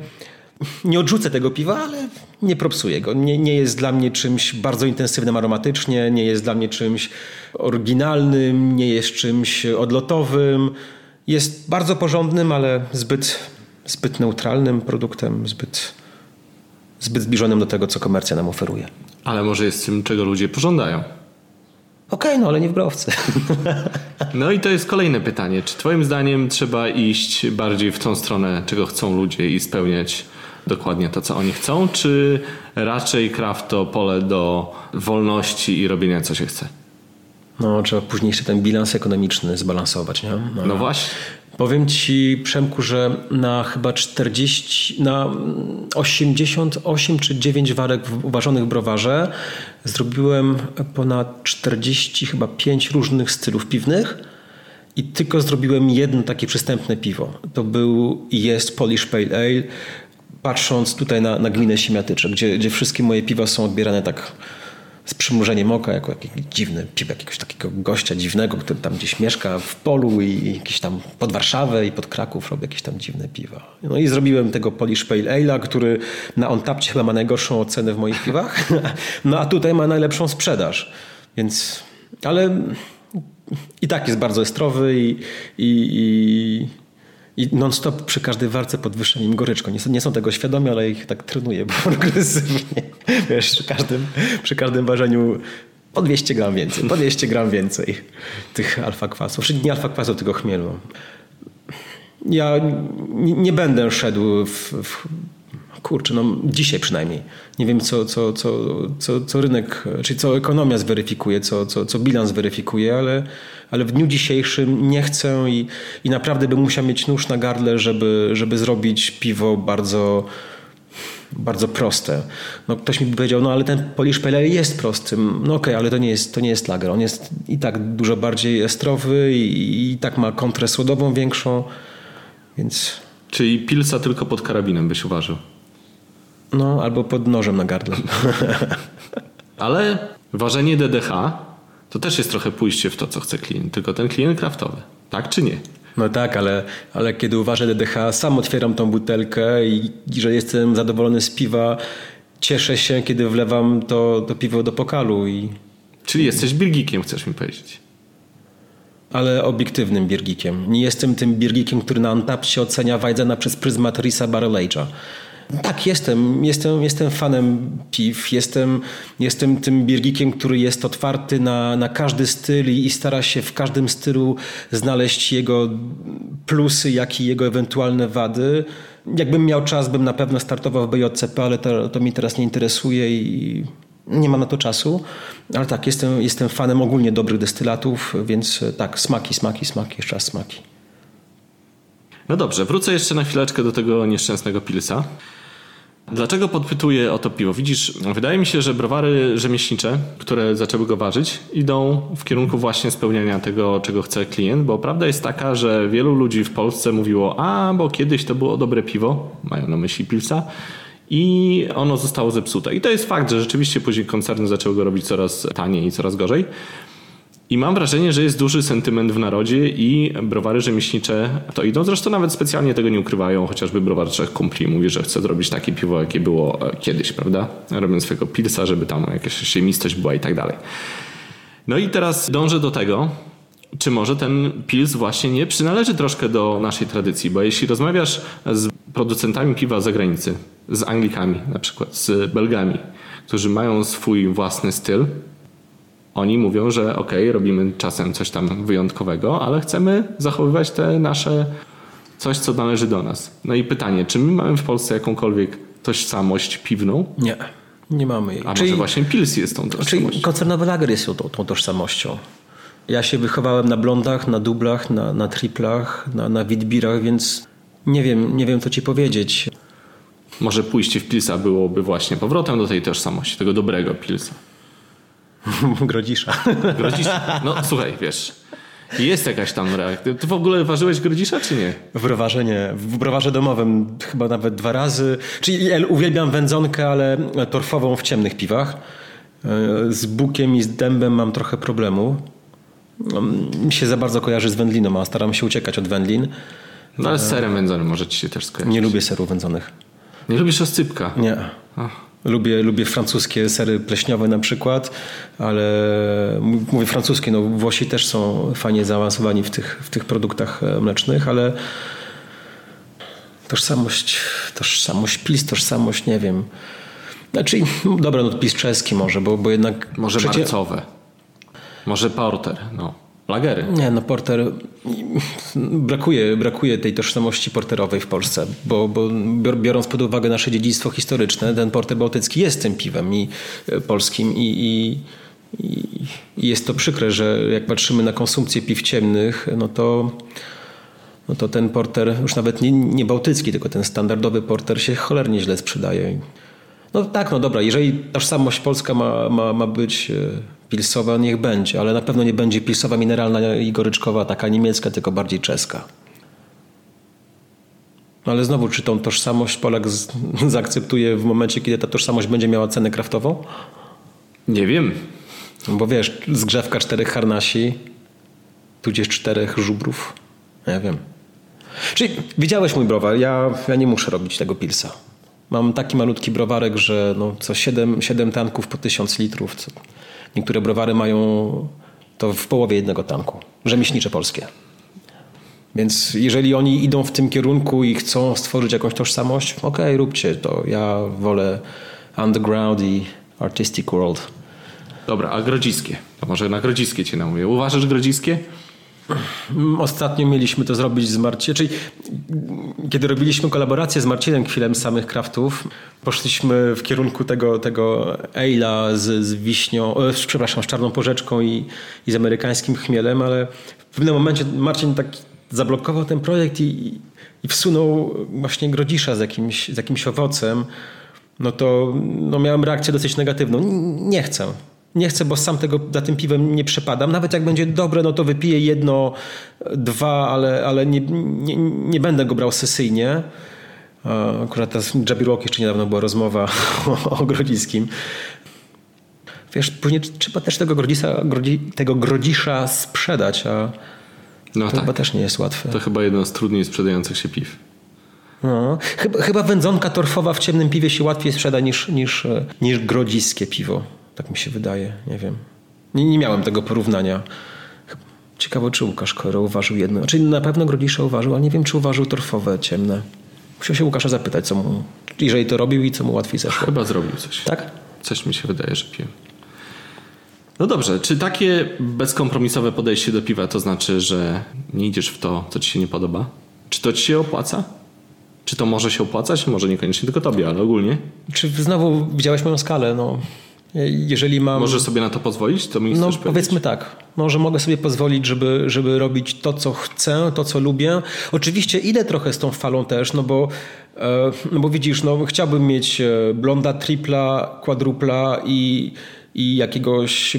nie odrzucę tego piwa, ale nie propsuję go. Nie, nie jest dla mnie czymś bardzo intensywnym aromatycznie, nie jest dla mnie czymś oryginalnym, nie jest czymś odlotowym. Jest bardzo porządnym, ale zbyt, zbyt neutralnym produktem, zbyt... zbyt zbliżonym do tego, co komercja nam oferuje. Ale może jest tym, czego ludzie pożądają. Okej, okay, no ale nie w Browce. No i to jest kolejne pytanie. Czy twoim zdaniem trzeba iść bardziej w tą stronę, czego chcą ludzie i spełniać dokładnie to, co oni chcą? Czy raczej craft to pole do wolności i robienia, co się chce? No, trzeba później jeszcze ten bilans ekonomiczny zbalansować, nie? No, no właśnie. Powiem ci, Przemku, że na chyba czterdzieści, na osiemdziesiąt osiem czy dziewięć warek uważonych w browarze zrobiłem ponad czterdzieści, chyba pięć różnych stylów piwnych i tylko zrobiłem jedno takie przystępne piwo. To był i jest Polish Pale Ale, patrząc tutaj na, na gminę Siemiatycze, gdzie, gdzie wszystkie moje piwa są odbierane tak z przymrużeniem oka, jako jakiś dziwny piwo jakiegoś takiego gościa dziwnego, który tam gdzieś mieszka w polu i jakiś tam pod Warszawę i pod Kraków robi jakieś tam dziwne piwa. No i zrobiłem tego Polish Pale Ale'a, który na OnTapcie chyba ma najgorszą ocenę w moich piwach, no a tutaj ma najlepszą sprzedaż. Więc, ale i tak jest bardzo estrowy i, i, i... I non-stop przy każdej warce podwyższam im goryczko. Nie są, nie są tego świadomi, ale ich tak trenuję progresywnie. Wiesz, przy każdym, przy każdym ważeniu po dwieście gram więcej. Po dwieście gram więcej tych alfa kwasów. Czyli nie alfa kwasów, tylko chmielu. Ja n- nie będę szedł w... w kurczę, no dzisiaj przynajmniej. Nie wiem, co, co, co, co, co rynek, czyli co ekonomia zweryfikuje, co, co, co bilans weryfikuje, ale, ale w dniu dzisiejszym nie chcę i, i naprawdę bym musiał mieć nóż na gardle, żeby, żeby zrobić piwo bardzo, bardzo proste. No, ktoś mi powiedział, no ale ten Polish Pale Ale jest prostym. No okej, okay, ale to nie, jest, to nie jest lager. On jest i tak dużo bardziej estrowy i, i tak ma kontrę słodową większą, więc... Czyli pilsa tylko pod karabinem byś uważał? No, albo pod nożem na gardle. Ale ważenie D D H to też jest trochę pójście w to, co chce klient. Tylko ten klient kraftowy. Tak czy nie? No tak, ale, ale kiedy uważę D D H, sam otwieram tą butelkę i, i że jestem zadowolony z piwa, cieszę się, kiedy wlewam to, to piwo do pokalu. I, Czyli i... jesteś birgikiem, chcesz mi powiedzieć. Ale obiektywnym birgikiem. Nie jestem tym birgikiem, który na Antapcie ocenia Weidzena przez pryzmat Risa Barrel Age'a. Tak, jestem. Jestem, jestem fanem piw. Jestem, jestem tym birgikiem, który jest otwarty na, na każdy styl i stara się w każdym stylu znaleźć jego plusy, jak i jego ewentualne wady. Jakbym miał czas, bym na pewno startował w B J C P, ale to, to mi teraz nie interesuje i nie mam na to czasu. Ale tak, jestem, jestem fanem ogólnie dobrych destylatów, więc tak, smaki, smaki, smaki, jeszcze raz smaki. No dobrze, wrócę jeszcze na chwileczkę do tego nieszczęsnego pilsa. Dlaczego podpytuję o to piwo? Widzisz, wydaje mi się, że browary rzemieślnicze, które zaczęły go ważyć, idą w kierunku właśnie spełniania tego, czego chce klient, bo prawda jest taka, że wielu ludzi w Polsce mówiło, a bo kiedyś to było dobre piwo, mają na myśli pilsa, i ono zostało zepsute. I to jest fakt, że rzeczywiście później koncerny zaczęły go robić coraz taniej i coraz gorzej. I mam wrażenie, że jest duży sentyment w narodzie i browary rzemieślnicze to idą. Zresztą nawet specjalnie tego nie ukrywają. Chociażby browar Trzech Kumpli mówi, że chce zrobić takie piwo, jakie było kiedyś, prawda? Robiąc swojego pilsa, żeby tam jakaś siemistość była i tak dalej. No i teraz dążę do tego, czy może ten pils właśnie nie przynależy troszkę do naszej tradycji, bo jeśli rozmawiasz z producentami piwa z zagranicy, z Anglikami na przykład, z Belgami, którzy mają swój własny styl, oni mówią, że okej, okay, robimy czasem coś tam wyjątkowego, ale chcemy zachowywać te nasze coś, co należy do nas. No i pytanie, czy my mamy w Polsce jakąkolwiek tożsamość piwną? Nie, nie mamy jej. A czyli, może właśnie pils jest tą tożsamością? Czyli koncernowy lager jest tą, tą tożsamością. Ja się wychowałem na blondach, na dublach, na, na triplach, na, na witbirach, więc nie wiem, nie wiem co ci powiedzieć. Może pójście w pilsa byłoby właśnie powrotem do tej tożsamości, tego dobrego pilsa. Grodzisza. Grodzisza. No słuchaj, wiesz, jest jakaś tam reakcja. Ty w ogóle ważyłeś grodzisza, czy nie? W browarze nie. W browarze domowym chyba nawet dwa razy. Czyli ja uwielbiam wędzonkę, ale torfową w ciemnych piwach. Z bukiem i z dębem mam trochę problemu. Mi się za bardzo kojarzy z wędliną, a staram się uciekać od wędlin. No ale z serem wędzonym może ci się też skojarzyć. Nie lubię serów wędzonych. Nie lubisz oscypka? Nie. Ach. Lubię, lubię francuskie sery pleśniowe na przykład, ale mówię francuskie, no Włosi też są fajnie zaawansowani w tych, w tych produktach mlecznych, ale tożsamość, tożsamość pils, tożsamość, nie wiem. Znaczy, no dobra, no pils czeski może, bo, bo jednak... Może przecie... marcowe, może porter, no. Lagery. Nie, no porter... Brakuje, brakuje tej tożsamości porterowej w Polsce, bo, bo biorąc pod uwagę nasze dziedzictwo historyczne, ten porter bałtycki jest tym piwem i polskim i, i, i jest to przykre, że jak patrzymy na konsumpcję piw ciemnych, no to, no to ten porter, już nawet nie, nie bałtycki, tylko ten standardowy porter się cholernie źle sprzedaje. No tak, no dobra, jeżeli tożsamość polska ma, ma, ma być... pilsowa niech będzie, ale na pewno nie będzie pilsowa, mineralna i goryczkowa, taka niemiecka, tylko bardziej czeska. Ale znowu, czy tą tożsamość Polak z- zaakceptuje w momencie, kiedy ta tożsamość będzie miała cenę kraftową? Nie wiem. Bo wiesz, zgrzewka czterech harnasi, tudzież czterech żubrów. Ja wiem. Czyli widziałeś mój browar, ja, ja nie muszę robić tego pilsa. Mam taki malutki browarek, że no, co siedem tanków po tysiąc litrów, co... Niektóre browary mają to w połowie jednego tanku. Rzemieślnicze polskie. Więc jeżeli oni idą w tym kierunku i chcą stworzyć jakąś tożsamość, okej, okay, róbcie to. Ja wolę underground i artistic world. Dobra, a grodziskie? To może na grodziskie cię namówię. Uważasz grodziskie? Ostatnio mieliśmy to zrobić z Marcinem, czyli kiedy robiliśmy kolaborację z Marcinem Chwilem samych kraftów, poszliśmy w kierunku tego, tego ale'a z, z wiśnią, z, przepraszam, z czarną porzeczką i, i z amerykańskim chmielem, ale w pewnym momencie Marcin tak zablokował ten projekt i, i wsunął właśnie grodzisza z jakimś, z jakimś owocem, no to no miałem reakcję dosyć negatywną. Nie chcę. Nie chcę, bo sam tego, za tym piwem nie przepadam. Nawet jak będzie dobre, no to wypiję jedno, dwa, ale, ale nie, nie, nie będę go brał sesyjnie. Akurat teraz w Jabirołki jeszcze niedawno była rozmowa o, o grodziskim. Wiesz, później trzeba też tego, grodzisa, grodzi, tego grodzisza sprzedać, a no to tak. Chyba też nie jest łatwe. To chyba jedno z trudniej sprzedających się piw. No. Chyba, chyba wędzonka torfowa w ciemnym piwie się łatwiej sprzeda niż, niż, niż grodziskie piwo. Tak mi się wydaje, nie wiem. Nie, nie miałem tego porównania. Ciekawe, czy Łukasz Kojro uważył jedno. Czyli na pewno grodzisza uważył, ale nie wiem, czy uważył torfowe, ciemne. Musiał się Łukasza zapytać, co mu, jeżeli to robił i co mu łatwiej zeszło. Chyba zrobił coś. Tak? Coś mi się wydaje, że piłem. No dobrze, czy takie bezkompromisowe podejście do piwa to znaczy, że nie idziesz w to, co ci się nie podoba? Czy to ci się opłaca? Czy to może się opłacać? Może niekoniecznie tylko tobie, ale ogólnie? Czy znowu widziałeś moją skalę, no... Jeżeli mam... Możesz sobie na to pozwolić? To mi no powiedzmy tak, no, że mogę sobie pozwolić, żeby, żeby robić to, co chcę, to, co lubię. Oczywiście idę trochę z tą falą też, no bo, no bo widzisz, no, chciałbym mieć blonda, tripla, quadrupla i, i jakiegoś,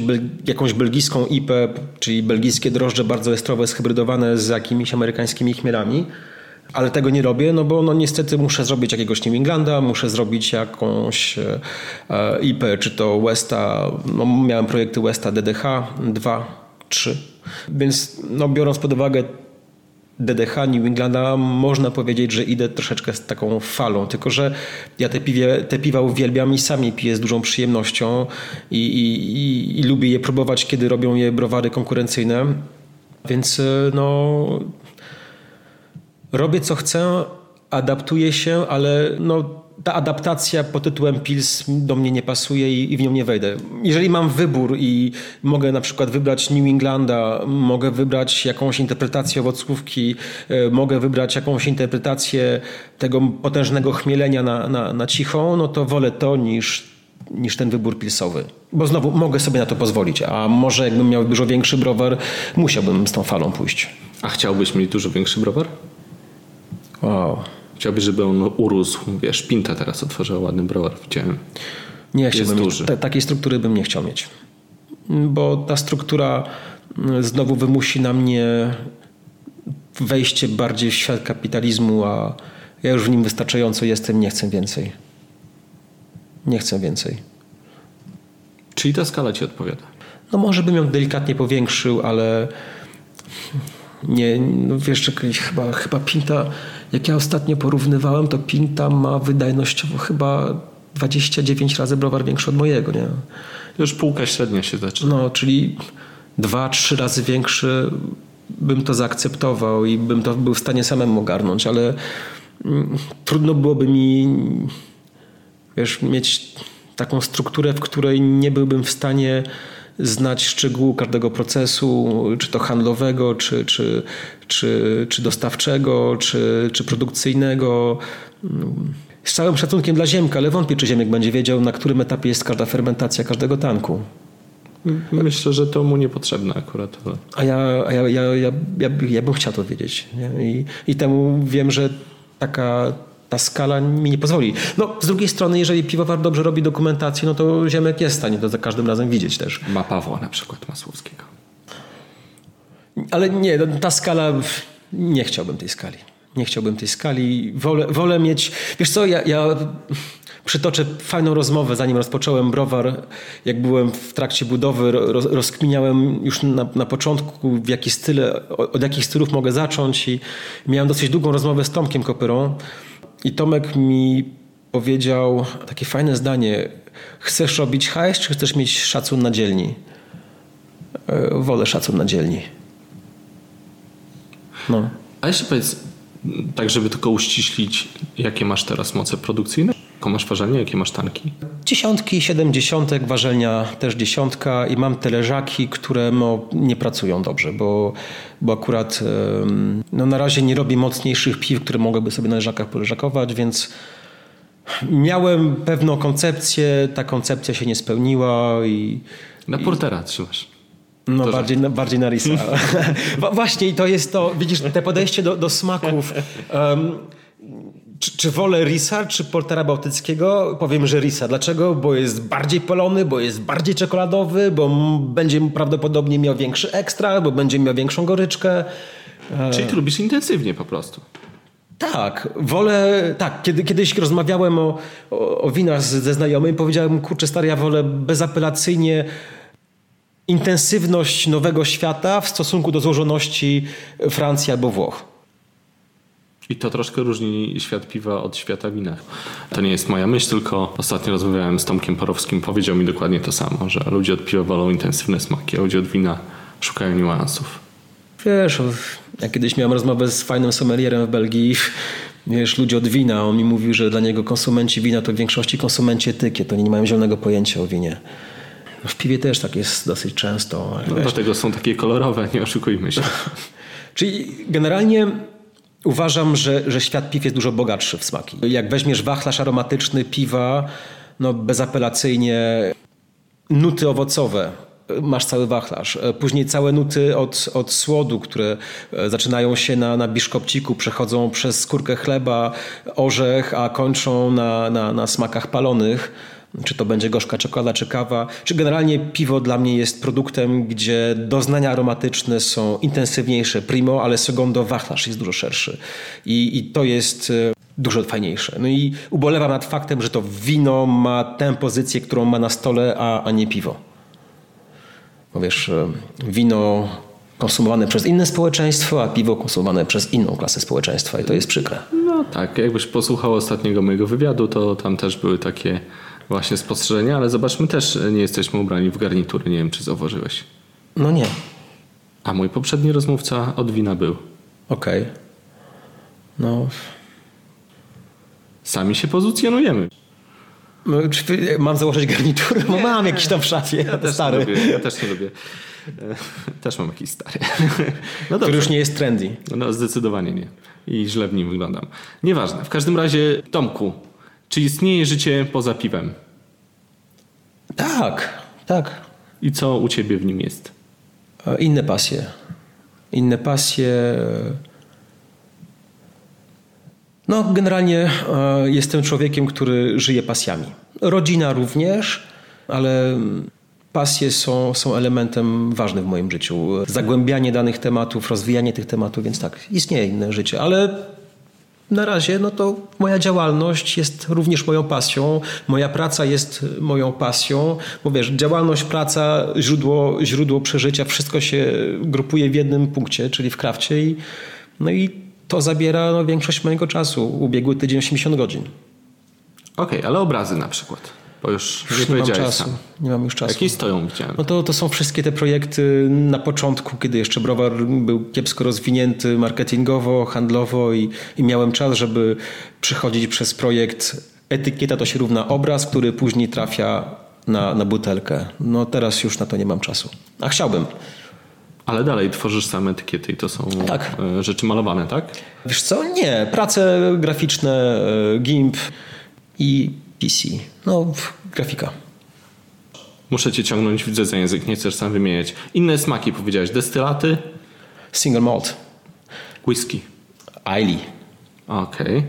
jakąś belgijską I P E, czyli belgijskie drożdże bardzo estrowe, zhybrydowane z jakimiś amerykańskimi chmielami. Ale tego nie robię, no bo no niestety muszę zrobić jakiegoś New Englanda, muszę zrobić jakąś e, I P, czy to Westa, no miałem projekty Westa D D H dwa, trzy. Więc no biorąc pod uwagę D D H New Englanda można powiedzieć, że idę troszeczkę z taką falą, tylko że ja te, piwie, te piwa uwielbiam i sam je piję z dużą przyjemnością i, i, i, i lubię je próbować, kiedy robią je browary konkurencyjne, więc no robię co chcę, adaptuję się, ale no ta adaptacja pod tytułem Pils do mnie nie pasuje i w nią nie wejdę. Jeżeli mam wybór i mogę na przykład wybrać New Englanda, mogę wybrać jakąś interpretację owocówki, mogę wybrać jakąś interpretację tego potężnego chmielenia na, na, na cichą, no to wolę to niż, niż ten wybór pilsowy. Bo znowu mogę sobie na to pozwolić, a może jakbym miał dużo większy browar, musiałbym z tą falą pójść. A chciałbyś mieć dużo większy browar? Wow. Chciałbyś, żeby on urósł, wiesz, Pinta teraz otworzyła ładny browar, widziałem. Nie chciałbym mieć, te, takiej struktury bym nie chciał mieć, bo ta struktura znowu wymusi na mnie wejście bardziej w świat kapitalizmu, a ja już w nim wystarczająco jestem, nie chcę więcej. Nie chcę więcej. Czyli ta skala ci odpowiada? No może bym ją delikatnie powiększył, ale... Nie, no wiesz, chyba, chyba Pinta, jak ja ostatnio porównywałem, to Pinta ma wydajnościowo chyba dwadzieścia dziewięć razy browar większy od mojego, nie? Już półka średnia się zaczyna. No, czyli dwa trzy razy większy bym to zaakceptował i bym to był w stanie samemu ogarnąć, ale trudno byłoby mi, wiesz, mieć taką strukturę, w której nie byłbym w stanie znać szczegółu każdego procesu, czy to handlowego, czy, czy, czy, czy dostawczego, czy, czy produkcyjnego. Z całym szacunkiem dla Ziemka, ale wątpię, czy Ziemek będzie wiedział, na którym etapie jest każda fermentacja każdego tanku. Myślę, że to mu niepotrzebne akurat. Ale... A, ja, a ja, ja, ja, ja, ja bym chciał to wiedzieć. Nie? I, I temu wiem, że taka... ta skala mi nie pozwoli. No, z drugiej strony, jeżeli piwowar dobrze robi dokumentację, no to Ziemek jest w stanie to za każdym razem widzieć też. Ma Pawła na przykład Masłowskiego. Ale nie, ta skala... Nie chciałbym tej skali. Nie chciałbym tej skali. Wolę, wolę mieć... Wiesz co, ja, ja przytoczę fajną rozmowę, zanim rozpocząłem browar. Jak byłem w trakcie budowy, roz, rozkminiałem już na, na początku, w jaki style, od jakich stylów mogę zacząć i miałem dosyć długą rozmowę z Tomkiem Kopyrą. I Tomek mi powiedział takie fajne zdanie. Chcesz robić hajs, czy chcesz mieć szacun na dzielni? Wolę szacun na dzielni. No. A jeszcze powiedz, tak żeby tylko uściślić, jakie masz teraz moce produkcyjne? Jaką masz warzelnię, jakie masz tanki? Dziesiątki, siedemdziesiątek, warzelnia też dziesiątka i mam talerzaki, które no, nie pracują dobrze, bo, bo akurat no, na razie nie robię mocniejszych piw, które mogłyby sobie na leżakach poleżakować, więc miałem pewną koncepcję, ta koncepcja się nie spełniła i... Na portera trzymasz. No to bardziej, na, bardziej na risa. Właśnie i to jest to, widzisz, te podejście do, do smaków... Um, Czy, czy wolę risa, czy portera bałtyckiego? Powiem, że risa. Dlaczego? Bo jest bardziej polony, bo jest bardziej czekoladowy, bo będzie prawdopodobnie miał większy ekstra, bo będzie miał większą goryczkę. Czyli ty lubisz intensywnie po prostu. Tak, wolę... Tak, kiedy, kiedyś rozmawiałem o, o, o winach ze znajomym, powiedziałem, kurczę stary, ja wolę bezapelacyjnie intensywność nowego świata w stosunku do złożoności Francji albo Włoch. I to troszkę różni świat piwa od świata wina. To nie jest moja myśl, tylko ostatnio rozmawiałem z Tomkiem Parowskim. Powiedział mi dokładnie to samo, że ludzie od piwa wolą intensywne smaki, a ludzie od wina szukają niuansów. Wiesz, ja kiedyś miałem rozmowę z fajnym sommelierem w Belgii. Wiesz, ludzie od wina. On mi mówił, że dla niego konsumenci wina to w większości konsumenci etykiet. Oni nie mają zielonego pojęcia o winie. W piwie też tak jest dosyć często. No, dlatego są takie kolorowe, nie oszukujmy się. Czyli generalnie... Uważam, że, że świat piw jest dużo bogatszy w smaki. Jak weźmiesz wachlarz aromatyczny piwa, no bezapelacyjnie nuty owocowe, masz cały wachlarz. Później całe nuty od, od słodu, które zaczynają się na, na biszkopciku, przechodzą przez skórkę chleba, orzech, a kończą na, na, na smakach palonych. Czy to będzie gorzka czekolada, czy kawa. Czy generalnie piwo dla mnie jest produktem, gdzie doznania aromatyczne są intensywniejsze, primo, ale secondo wachlarz jest dużo szerszy. I, i to jest dużo fajniejsze. No i ubolewam nad faktem, że to wino ma tę pozycję, którą ma na stole, a, a nie piwo. Bo wiesz, wino konsumowane przez inne społeczeństwo, a piwo konsumowane przez inną klasę społeczeństwa i to jest przykre. No tak, jakbyś posłuchał ostatniego mojego wywiadu, to tam też były takie właśnie spostrzeżenia, ale zobaczmy, też nie jesteśmy ubrani w garnitury, nie wiem czy zauważyłeś. No nie. A mój poprzedni rozmówca od wina był. Okej. Okay. No... Sami się pozycjonujemy. Mam założyć garnitur? Bo mam jakiś tam w szafie. Ja też stary. Lubię, ja też nie lubię. Też mam jakiś stary. No który już nie jest trendy. No zdecydowanie nie. I źle w nim wyglądam. Nieważne. W każdym razie, Tomku, czy istnieje życie poza piwem? Tak, tak. I co u ciebie w nim jest? Inne pasje. Inne pasje... No, generalnie y, jestem człowiekiem, który żyje pasjami. Rodzina również, ale pasje są, są elementem ważnym w moim życiu. Zagłębianie danych tematów, rozwijanie tych tematów, więc tak, istnieje inne życie, ale na razie no to moja działalność jest również moją pasją, moja praca jest moją pasją, bo wiesz, działalność, praca, źródło, źródło przeżycia, wszystko się grupuje w jednym punkcie, czyli w crafcie i, no i to zabiera no, większość mojego czasu. Ubiegły tydzień osiemdziesiąt godzin. Okej, okay, ale obrazy na przykład. Bo już, już nie, nie mam czasu. Sam. Nie mam już czasu. Jakie stoją widziałem? No to, to są wszystkie te projekty na początku, kiedy jeszcze browar był kiepsko rozwinięty marketingowo, handlowo i, i miałem czas, żeby przechodzić przez projekt etykieta to się równa obraz, który później trafia na, na butelkę. No teraz już na to nie mam czasu. A chciałbym. Ale dalej tworzysz same etykiety i to są tak. Rzeczy malowane, tak? Wiesz co? Nie. Prace graficzne, gimp i P C. No, grafika. Muszę cię ciągnąć, widzę za język, nie chcesz sam wymieniać. Inne smaki powiedziałeś. Destylaty? Single malt. Whisky? Aili. Okej. Okay.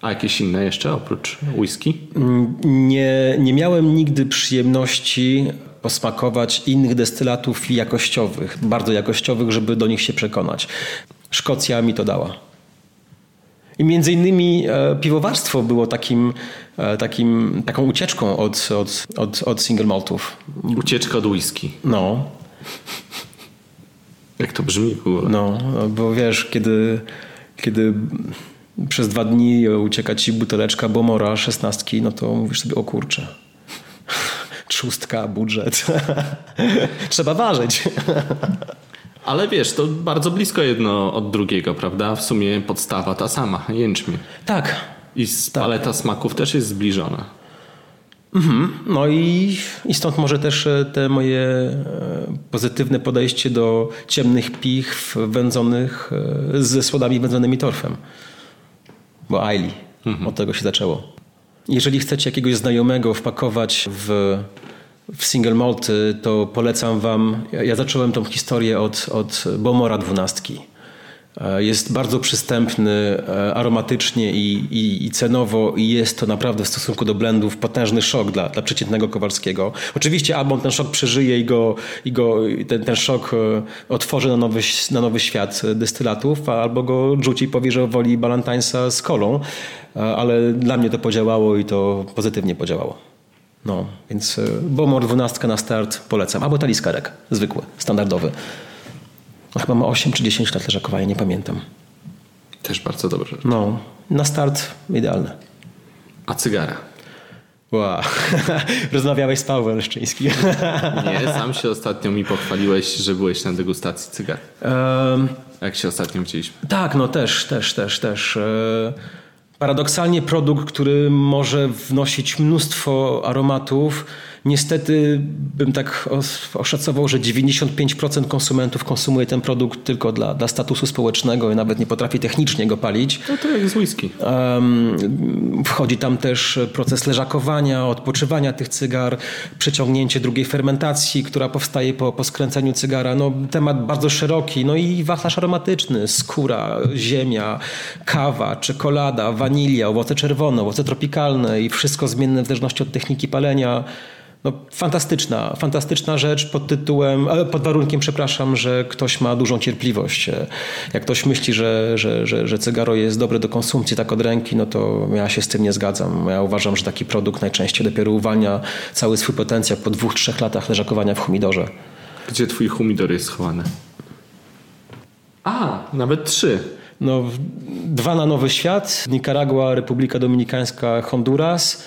A jakieś inne jeszcze oprócz whisky? Nie, nie miałem nigdy przyjemności... posmakować innych destylatów jakościowych, bardzo jakościowych, żeby do nich się przekonać. Szkocja mi to dała. I między innymi e, piwowarstwo było takim, e, takim, taką ucieczką od, od, od, od single maltów. Ucieczka od whisky. No. Jak to brzmi w ogóle. No, bo wiesz, kiedy, kiedy przez dwa dni ucieka ci buteleczka Bomora szesnastki, no to mówisz sobie, o kurczę. Szóstka, budżet. Trzeba ważyć. Ale wiesz, to bardzo blisko jedno od drugiego, prawda? W sumie podstawa ta sama, jęczmień. Tak. I tak. Paleta smaków też jest zbliżona. Mhm. No i, i stąd może też te moje pozytywne podejście do ciemnych piw wędzonych ze słodami wędzonymi torfem. Bo Aili. Mhm. Od tego się zaczęło. Jeżeli chcecie jakiegoś znajomego wpakować w, w single malty, to polecam wam. Ja, ja zacząłem tą historię od, od Bomora dwunastki. Jest bardzo przystępny aromatycznie i, i, i cenowo i jest to naprawdę w stosunku do blendów potężny szok dla, dla przeciętnego Kowalskiego. Oczywiście Albon ten szok przeżyje i, go, i go, ten, ten szok otworzy na nowy, na nowy świat destylatów, albo go rzuci i powie, że woli Ballantyne'sa z kolą, ale dla mnie to podziałało i to pozytywnie podziałało. No, więc Bomor dwunastka na start polecam, albo taliskarek zwykły, standardowy. Chyba ma osiem czy dziesięć lat leżakowania, nie pamiętam. Też bardzo dobrze. No, na start idealne. A cygara? Wow. Rozmawiałeś z Pawłem Leszczyńskim. Nie, sam się ostatnio mi pochwaliłeś, że byłeś na degustacji cygar. Um, Jak się ostatnio widzieliśmy. Tak, no też, też, też, też. Paradoksalnie produkt, który może wnosić mnóstwo aromatów. Niestety bym tak oszacował, że dziewięćdziesiąt pięć procent konsumentów konsumuje ten produkt tylko dla, dla statusu społecznego i nawet nie potrafi technicznie go palić. No to jak z whisky. Um, wchodzi tam też proces leżakowania, odpoczywania tych cygar, przeciągnięcie drugiej fermentacji, która powstaje po, po skręceniu cygara. No, temat bardzo szeroki. No i wachlarz aromatyczny, skóra, ziemia, kawa, czekolada, wanilia, owoce czerwone, owoce tropikalne i wszystko zmienne w zależności od techniki palenia. No, fantastyczna, fantastyczna rzecz pod tytułem, pod warunkiem, przepraszam, że ktoś ma dużą cierpliwość. Jak ktoś myśli, że, że, że, że cygaro jest dobre do konsumpcji tak od ręki, no to ja się z tym nie zgadzam. Ja uważam, że taki produkt najczęściej dopiero uwalnia cały swój potencjał po dwóch, trzech latach leżakowania w humidorze. Gdzie twój humidor jest schowany? A, nawet trzy. No, dwa na Nowy Świat, Nikaragua, Republika Dominikańska, Honduras,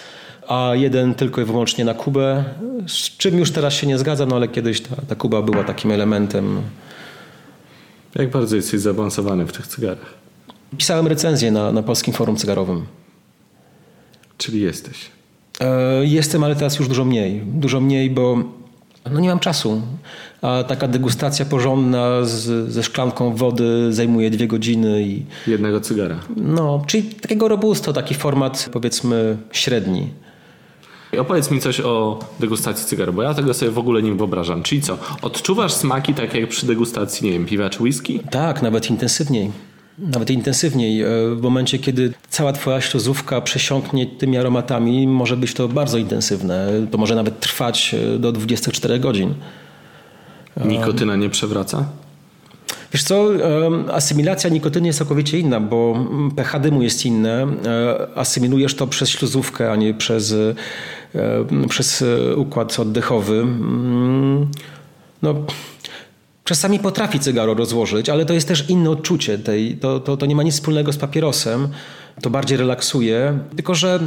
a jeden tylko i wyłącznie na Kubę, z czym już teraz się nie zgadzam, no ale kiedyś ta, ta Kuba była takim elementem. Jak bardzo jesteś zaawansowany w tych cygarach? Pisałem recenzję na, na Polskim Forum Cygarowym. Czyli jesteś? E, jestem, ale teraz już dużo mniej. Dużo mniej, bo no nie mam czasu. A taka degustacja porządna z, ze szklanką wody zajmuje dwie godziny. I jednego cygara. No, czyli takiego robusto, taki format powiedzmy średni. I opowiedz mi coś o degustacji cygar, bo ja tego sobie w ogóle nie wyobrażam. Czyli co, odczuwasz smaki tak jak przy degustacji, nie wiem, piwa czy whisky? Tak, nawet intensywniej. Nawet intensywniej. W momencie, kiedy cała twoja śluzówka przesiąknie tymi aromatami, może być to bardzo intensywne. To może nawet trwać do dwudziestu czterech godzin. Nikotyna nie przewraca? Wiesz co, asymilacja nikotyny jest całkowicie inna, bo pH dymu jest inne. Asymilujesz to przez śluzówkę, a nie przez, przez układ oddechowy. No... Czasami potrafi cygaro rozłożyć, ale to jest też inne odczucie. Tej, to, to, to nie ma nic wspólnego z papierosem. To bardziej relaksuje. Tylko że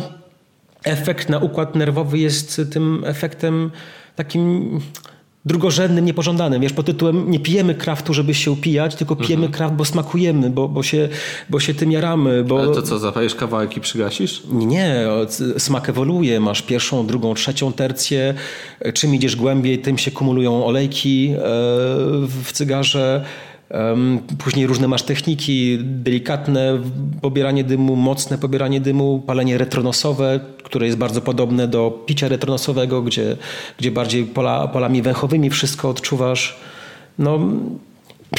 efekt na układ nerwowy jest tym efektem takim drugorzędnym, niepożądanym. Wiesz, pod tytułem nie pijemy craftu, żeby się upijać, tylko pijemy mhm. craft, bo smakujemy, bo, bo, się, bo się tym jaramy. Bo... Ale to co, zapajesz kawałek i przygasisz? Nie, smak ewoluuje. Masz pierwszą, drugą, trzecią tercję. Czym idziesz głębiej, tym się kumulują olejki w cygarze. Później różne masz techniki, delikatne pobieranie dymu, mocne pobieranie dymu, palenie retronosowe, które jest bardzo podobne do picia retronosowego, gdzie, gdzie bardziej pola, polami węchowymi wszystko odczuwasz. No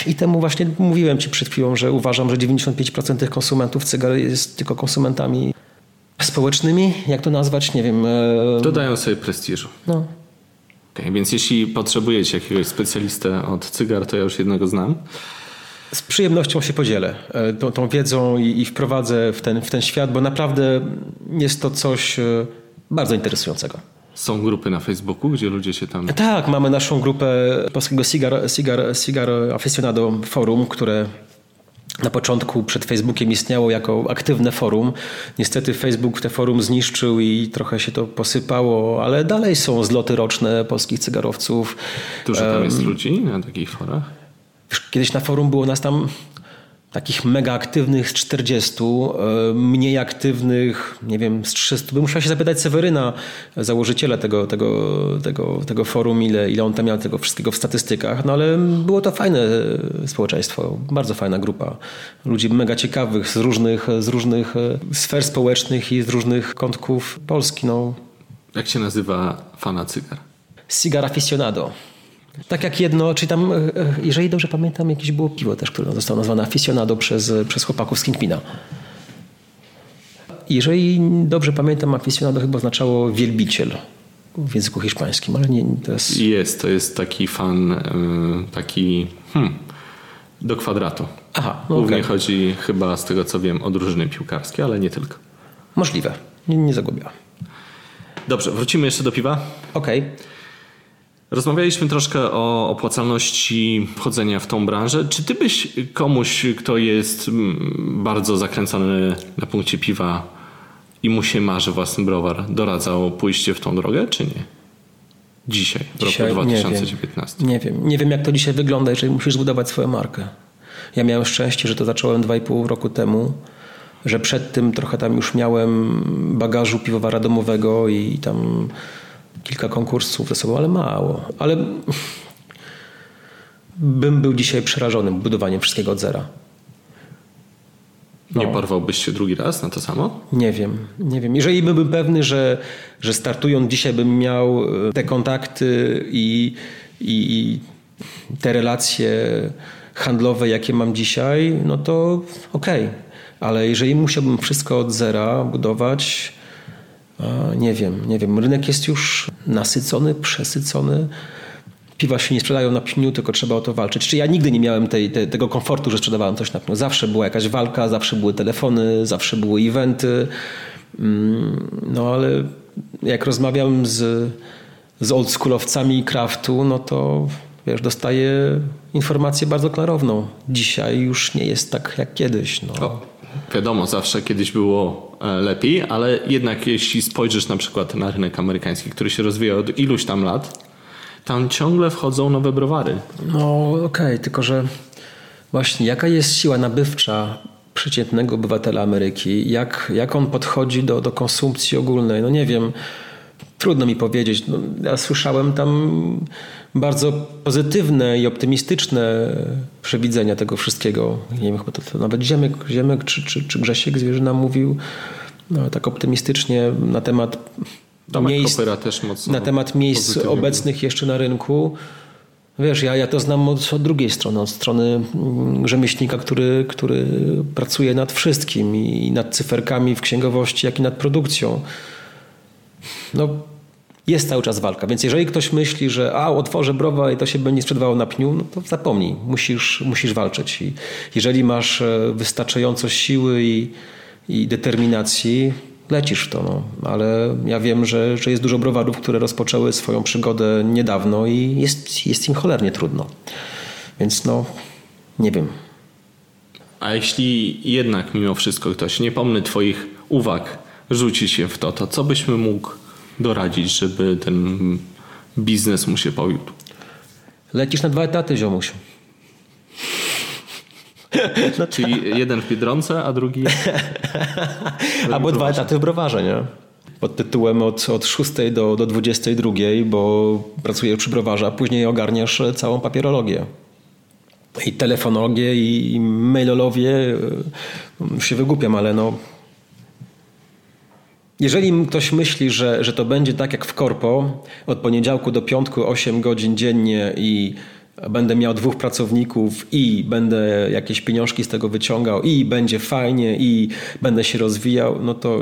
i temu właśnie mówiłem ci przed chwilą, że uważam, że dziewięćdziesiąt pięć procent tych konsumentów cygar jest tylko konsumentami społecznymi, jak to nazwać, nie wiem. Dodają sobie prestiżu. No. Okay, więc jeśli potrzebujecie jakiegoś specjalistę od cygar, to ja już jednego znam. Z przyjemnością się podzielę tą, tą wiedzą i, i wprowadzę w ten, w ten świat, bo naprawdę jest to coś bardzo interesującego. Są grupy na Facebooku, gdzie ludzie się tam... Tak, mamy naszą grupę Polskiego Cigar, Cigar, Cigar Aficionado Forum, które... Na początku przed Facebookiem istniało jako aktywne forum. Niestety Facebook te forum zniszczył i trochę się to posypało, ale dalej są zloty roczne polskich cygarowców. Dużo tam jest ludzi na takich forach? Kiedyś na forum było nas tam takich mega aktywnych z czterdziestu, mniej aktywnych, nie wiem, z trzystu. Bym musiał się zapytać Seweryna, założyciela tego, tego, tego, tego forum, ile, ile on tam miał tego wszystkiego w statystykach. No ale było to fajne społeczeństwo, bardzo fajna grupa ludzi mega ciekawych z różnych, z różnych sfer społecznych i z różnych kątków Polski. No. Jak się nazywa fana cygar? Cigar aficionado. Tak jak jedno, czyli tam, jeżeli dobrze pamiętam, jakieś było piwo też, które zostało nazwane aficionado przez, przez chłopaków z Kingpina. Jeżeli dobrze pamiętam, aficionado chyba oznaczało wielbiciel w języku hiszpańskim, ale nie teraz... Jest, to jest taki fan, taki hmm, do kwadratu. Aha, no głównie okay. Chodzi chyba, z tego co wiem, o drużyny piłkarskie, ale nie tylko. Możliwe, nie, nie zagubiła. Dobrze, wrócimy jeszcze do piwa. Okej. Okay. Rozmawialiśmy troszkę o opłacalności wchodzenia w tą branżę. Czy ty byś komuś, kto jest bardzo zakręcony na punkcie piwa i mu się marzy własny browar, doradzał pójście w tą drogę, czy nie? Dzisiaj, w dzisiaj, roku dwa tysiące dziewiętnastym. Nie wiem. Nie wiem, jak to dzisiaj wygląda, jeżeli musisz zbudować swoją markę. Ja miałem szczęście, że to zacząłem dwa i pół roku temu, że przed tym trochę tam już miałem bagażu piwowara domowego i tam... Kilka konkursów ze sobą, ale mało. Ale bym był dzisiaj przerażony budowaniem wszystkiego od zera. No. Nie porwałbyś się drugi raz na to samo? Nie wiem. Nie wiem. Jeżeli byłbym pewny, że, że startując dzisiaj bym miał te kontakty i, i, i te relacje handlowe, jakie mam dzisiaj, no to okej. Okay. Ale jeżeli musiałbym wszystko od zera budować... Nie wiem, nie wiem. Rynek jest już nasycony, przesycony. Piwa się nie sprzedają na pniu, tylko trzeba o to walczyć. Czy ja nigdy nie miałem tej, tej, tego komfortu, że sprzedawałem coś na pniu. Zawsze była jakaś walka, zawsze były telefony, zawsze były eventy. No ale jak rozmawiałem z, z oldschoolowcami craftu, no to wiesz, dostaję informację bardzo klarowną. Dzisiaj już nie jest tak jak kiedyś. No. O, wiadomo, zawsze kiedyś było lepiej, ale jednak jeśli spojrzysz na przykład na rynek amerykański, który się rozwija od iluś tam lat, tam ciągle wchodzą nowe browary. No okej, okay, tylko że właśnie jaka jest siła nabywcza przeciętnego obywatela Ameryki? Jak, jak on podchodzi do, do konsumpcji ogólnej? No nie wiem, trudno mi powiedzieć. No, ja słyszałem tam bardzo pozytywne i optymistyczne przewidzenia tego wszystkiego. Nie wiem, chyba to, to nawet Ziemek, Ziemek czy, czy, czy Grzesiek Zwierzyna mówił no, tak optymistycznie na temat miejsc, też mocno na temat miejsc obecnych jeszcze na rynku. Wiesz, ja, ja to znam od, od drugiej strony, od strony rzemieślnika, który, który pracuje nad wszystkim i nad cyferkami w księgowości, jak i nad produkcją. No, jest cały czas walka, więc jeżeli ktoś myśli, że a, otworzę browar i to się będzie sprzedawało na pniu, no to zapomnij, musisz, musisz walczyć. I jeżeli masz wystarczająco siły i, i determinacji, lecisz w to. No. Ale ja wiem, że, że jest dużo browarów, które rozpoczęły swoją przygodę niedawno i jest, jest im cholernie trudno. Więc no, nie wiem. A jeśli jednak mimo wszystko ktoś nie pomny twoich uwag, rzuci się w to, to co byśmy mógł doradzić, żeby ten biznes mu się powiódł? Lecisz na dwa etaty, ziomuś. No czyli tak. Jeden w Biedronce, a drugi... Albo dwa etaty w browarze, nie? Pod tytułem od, od szóstej do, do dwudziestej drugiej, bo pracujesz przy browarze, a później ogarniasz całą papierologię. I telefonologię, i mailologię. Już się wygłupiam, ale no... Jeżeli ktoś myśli, że, że to będzie tak jak w korpo, od poniedziałku do piątku osiem godzin dziennie i będę miał dwóch pracowników i będę jakieś pieniążki z tego wyciągał i będzie fajnie i będę się rozwijał, no to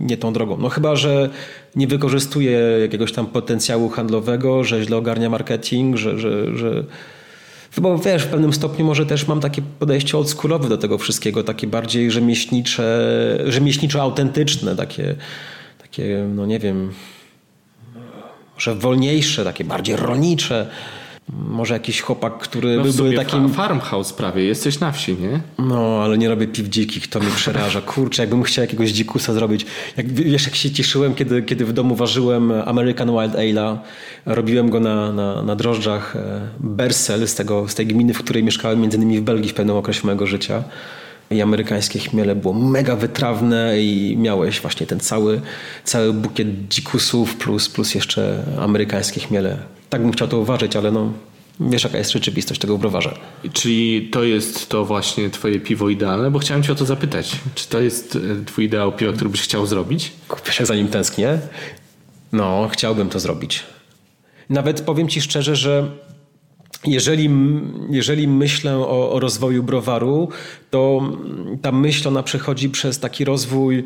nie tą drogą. No chyba, że nie wykorzystuje jakiegoś tam potencjału handlowego, że źle ogarnia marketing, że... że, że... Bo wiesz, w pewnym stopniu może też mam takie podejście oldschoolowe do tego wszystkiego, takie bardziej rzemieślnicze, rzemieślniczo-autentyczne, takie, takie, no nie wiem, może wolniejsze, takie bardziej rolnicze. Może jakiś chłopak, który no byłby takim... farmhouse prawie, jesteś na wsi, nie? No, ale nie robię piw dzikich, to mnie przeraża. Kurczę, jakbym chciał jakiegoś dzikusa zrobić. Jak, wiesz, jak się cieszyłem, kiedy, kiedy w domu ważyłem American Wild Ale'a. Robiłem go na, na, na drożdżach Bersel z, tego, z tej gminy, w której mieszkałem, między innymi w Belgii w pewnym okresie mojego życia. I amerykańskie chmiele było mega wytrawne i miałeś właśnie ten cały, cały bukiet dzikusów plus, plus jeszcze amerykańskie chmiele. Tak bym chciał to uważać, ale no wiesz, jaka jest rzeczywistość tego w browarze. Czyli to jest to właśnie twoje piwo idealne? Bo chciałem cię o to zapytać. Czy to jest twój ideał piwa, który byś chciał zrobić? Kupię się za nim tęsknię. No, chciałbym to zrobić. Nawet powiem ci szczerze, że jeżeli, jeżeli myślę o, o rozwoju browaru, to ta myśl ona przechodzi przez taki rozwój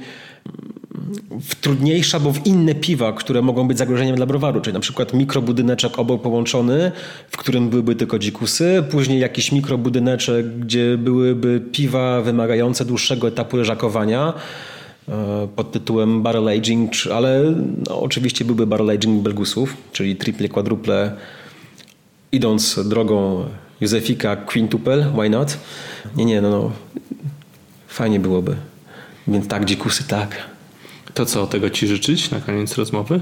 w trudniejsza, bo w inne piwa, które mogą być zagrożeniem dla browaru, czyli na przykład mikrobudyneczek obok połączony, w którym byłyby tylko dzikusy, później jakiś mikrobudyneczek, gdzie byłyby piwa wymagające dłuższego etapu leżakowania pod tytułem barrel aging, ale no, oczywiście byłby barrel aging belgusów, czyli triple, quadruple, idąc drogą Józefika quintuple, why not? Nie, nie, no, no fajnie byłoby. Więc tak, dzikusy, tak. To co, tego ci życzyć na koniec rozmowy?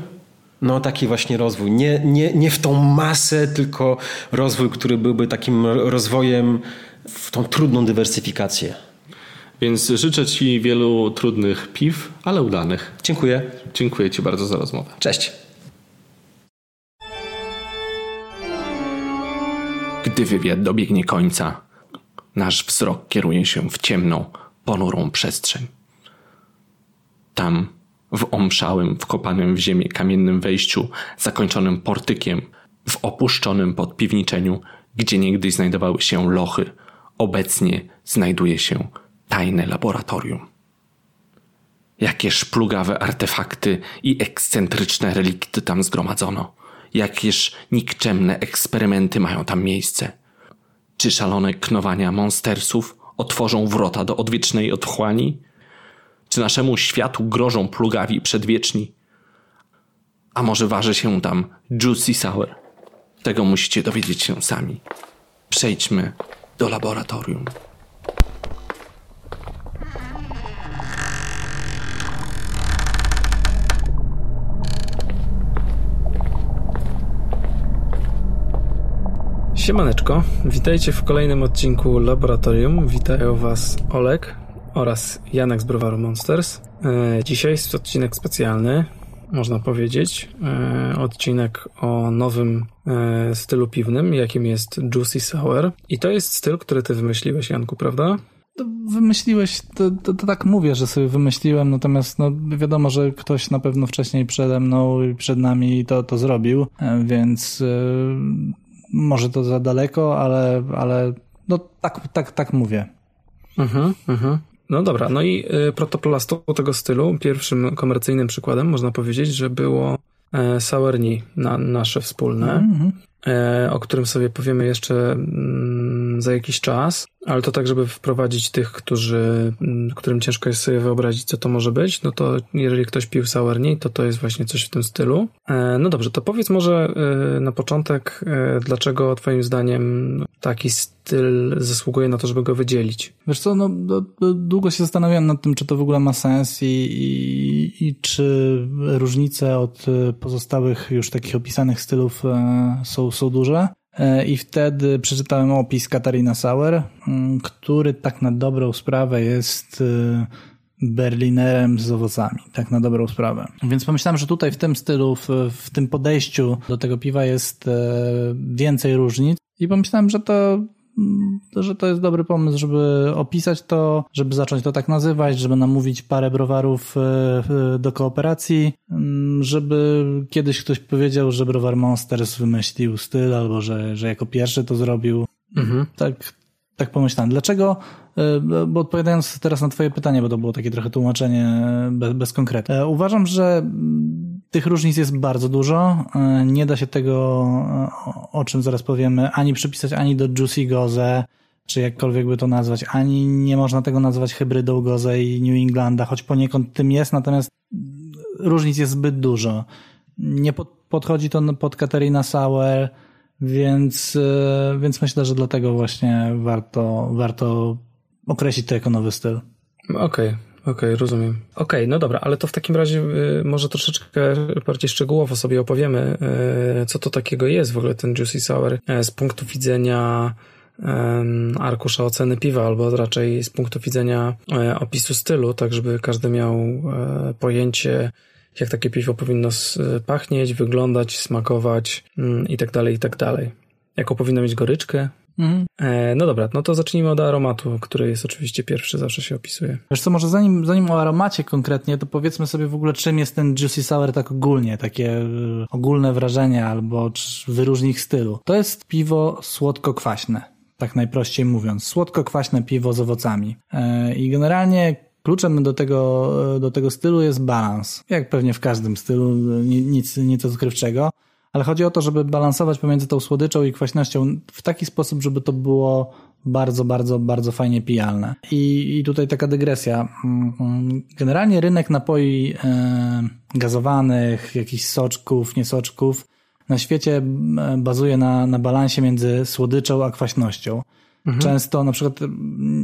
No taki właśnie rozwój. Nie, nie, nie w tą masę, tylko rozwój, który byłby takim rozwojem w tą trudną dywersyfikację. Więc życzę ci wielu trudnych piw, ale udanych. Dziękuję. Dziękuję ci bardzo za rozmowę. Cześć. Gdy wywiad dobiegnie końca, nasz wzrok kieruje się w ciemną, ponurą przestrzeń. Tam, w omszałym, wkopanym w ziemię kamiennym wejściu, zakończonym portykiem, w opuszczonym podpiwniczeniu, gdzie niegdyś znajdowały się lochy, obecnie znajduje się tajne laboratorium. Jakie szplugawe artefakty i ekscentryczne relikty tam zgromadzono. Jakież nikczemne eksperymenty mają tam miejsce. Czy szalone knowania monstersów otworzą wrota do odwiecznej otchłani? Czy naszemu światu grożą plugawi przedwieczni? A może waży się tam Juicy Sour? Tego musicie dowiedzieć się sami. Przejdźmy do laboratorium. Siemaneczko, witajcie w kolejnym odcinku Laboratorium. Witają Was Olek oraz Janek z Browaru Monsters. Dzisiaj jest odcinek specjalny, można powiedzieć. Odcinek o nowym stylu piwnym, jakim jest Juicy Sour. I to jest styl, który Ty wymyśliłeś, Janku, prawda? Wymyśliłeś, to, to, to tak mówię, że sobie wymyśliłem, natomiast no, wiadomo, że ktoś na pewno wcześniej przede mną i przed nami to, to zrobił, więc... Yy... Może to za daleko, ale, ale no tak, tak, tak mówię. Mhm, mhm. No dobra, no i y, protoplastą tego stylu, pierwszym komercyjnym przykładem można powiedzieć, że było e, Sourni na, nasze wspólne, mhm. e, o którym sobie powiemy jeszcze mm, za jakiś czas, ale to tak, żeby wprowadzić tych, którzy, m, którym ciężko jest sobie wyobrazić, co to może być, no to jeżeli ktoś pił Sourni, to to jest właśnie coś w tym stylu. E, no dobrze, to powiedz może e, na początek, e, dlaczego twoim zdaniem taki styl zasługuje na to, żeby go wydzielić? Wiesz co, no długo się zastanawiałem nad tym, czy to w ogóle ma sens i, i, i czy różnice od pozostałych już takich opisanych stylów e, są, są duże. I wtedy przeczytałem opis Katarina Sauer, który tak na dobrą sprawę jest berlinerem z owocami, tak na dobrą sprawę. Więc pomyślałem, że tutaj w tym stylu, w, w tym podejściu do tego piwa jest więcej różnic i pomyślałem, że to, że to jest dobry pomysł, żeby opisać to, żeby zacząć to tak nazywać, żeby namówić parę browarów do kooperacji, żeby kiedyś ktoś powiedział, że Browar Monsters wymyślił styl albo że, że jako pierwszy to zrobił. Mhm. Tak, tak pomyślałem. Dlaczego? Bo odpowiadając teraz na twoje pytanie, bo to było takie trochę tłumaczenie bez, bez konkretu. Uważam, że tych różnic jest bardzo dużo. Nie da się tego, o czym zaraz powiemy, ani przypisać ani do Juicy Goze, czy jakkolwiek by to nazwać, ani nie można tego nazwać hybrydą Goze i New Englanda, choć poniekąd tym jest, natomiast różnic jest zbyt dużo. Nie pod, podchodzi to pod Katarina Sauer, więc, więc myślę, że dlatego właśnie warto, warto określić to jako nowy styl. Okej. Okay. Okej, okay, rozumiem. Okej, okay, no dobra, ale to w takim razie y, może troszeczkę bardziej szczegółowo sobie opowiemy, y, co to takiego jest w ogóle ten Juicy Sour y, z punktu widzenia y, arkusza oceny piwa, albo raczej z punktu widzenia y, opisu stylu, tak żeby każdy miał y, pojęcie, jak takie piwo powinno pachnieć, wyglądać, smakować y, i tak dalej, i tak dalej. Jaką powinno mieć goryczkę. Mhm. No dobra, no to zacznijmy od aromatu, który jest oczywiście pierwszy, zawsze się opisuje. Wiesz co, może zanim, zanim o aromacie konkretnie, to powiedzmy sobie w ogóle, czym jest ten Juicy Sour tak ogólnie, takie ogólne wrażenie albo wyróżnik stylu. To jest piwo słodko-kwaśne, tak najprościej mówiąc. Słodko-kwaśne piwo z owocami. I generalnie kluczem do tego, do tego stylu jest balans. Jak pewnie w każdym stylu, nic, nic odkrywczego. Ale chodzi o to, żeby balansować pomiędzy tą słodyczą i kwaśnością w taki sposób, żeby to było bardzo, bardzo, bardzo fajnie pijalne. I, i tutaj taka dygresja. Generalnie rynek napoi gazowanych, jakichś soczków, niesoczków na świecie bazuje na, na balansie między słodyczą a kwaśnością. Mhm. Często na przykład,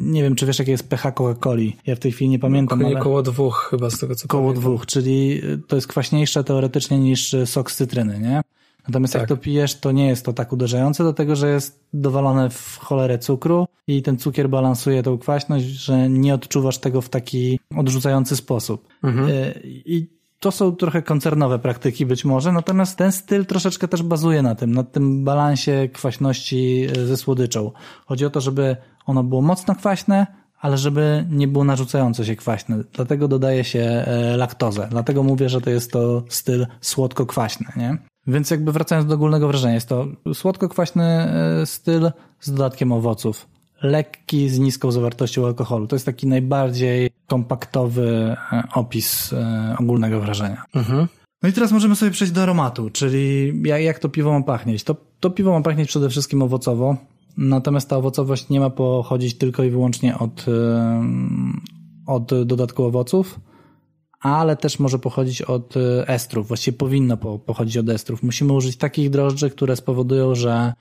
nie wiem, czy wiesz, jakie jest pH Coca-Coli. Ja w tej chwili nie pamiętam. Koło, ale... koło dwóch chyba z tego, co Koło pamiętam. dwóch, czyli to jest kwaśniejsze teoretycznie niż sok z cytryny, nie? Natomiast tak. Jak to pijesz, to nie jest to tak uderzające, dlatego że jest dowalone w cholerę cukru i ten cukier balansuje tą kwaśność, że nie odczuwasz tego w taki odrzucający sposób. Mhm. I to są trochę koncernowe praktyki być może, natomiast ten styl troszeczkę też bazuje na tym, na tym balansie kwaśności ze słodyczą. Chodzi o to, żeby ono było mocno kwaśne, ale żeby nie było narzucające się kwaśne. Dlatego dodaje się laktozę. Dlatego mówię, że to jest to styl słodko-kwaśny, nie? Więc jakby wracając do ogólnego wrażenia, jest to słodko-kwaśny styl z dodatkiem owoców. Lekki, z niską zawartością alkoholu. To jest taki najbardziej kompaktowy opis ogólnego wrażenia. Mhm. No i teraz możemy sobie przejść do aromatu, czyli jak to piwo ma pachnieć. To, to piwo ma pachnieć przede wszystkim owocowo, natomiast ta owocowość nie ma pochodzić tylko i wyłącznie od, od dodatku owoców, ale też może pochodzić od estrów. Właściwie powinno po, pochodzić od estrów. Musimy użyć takich drożdży, które spowodują, że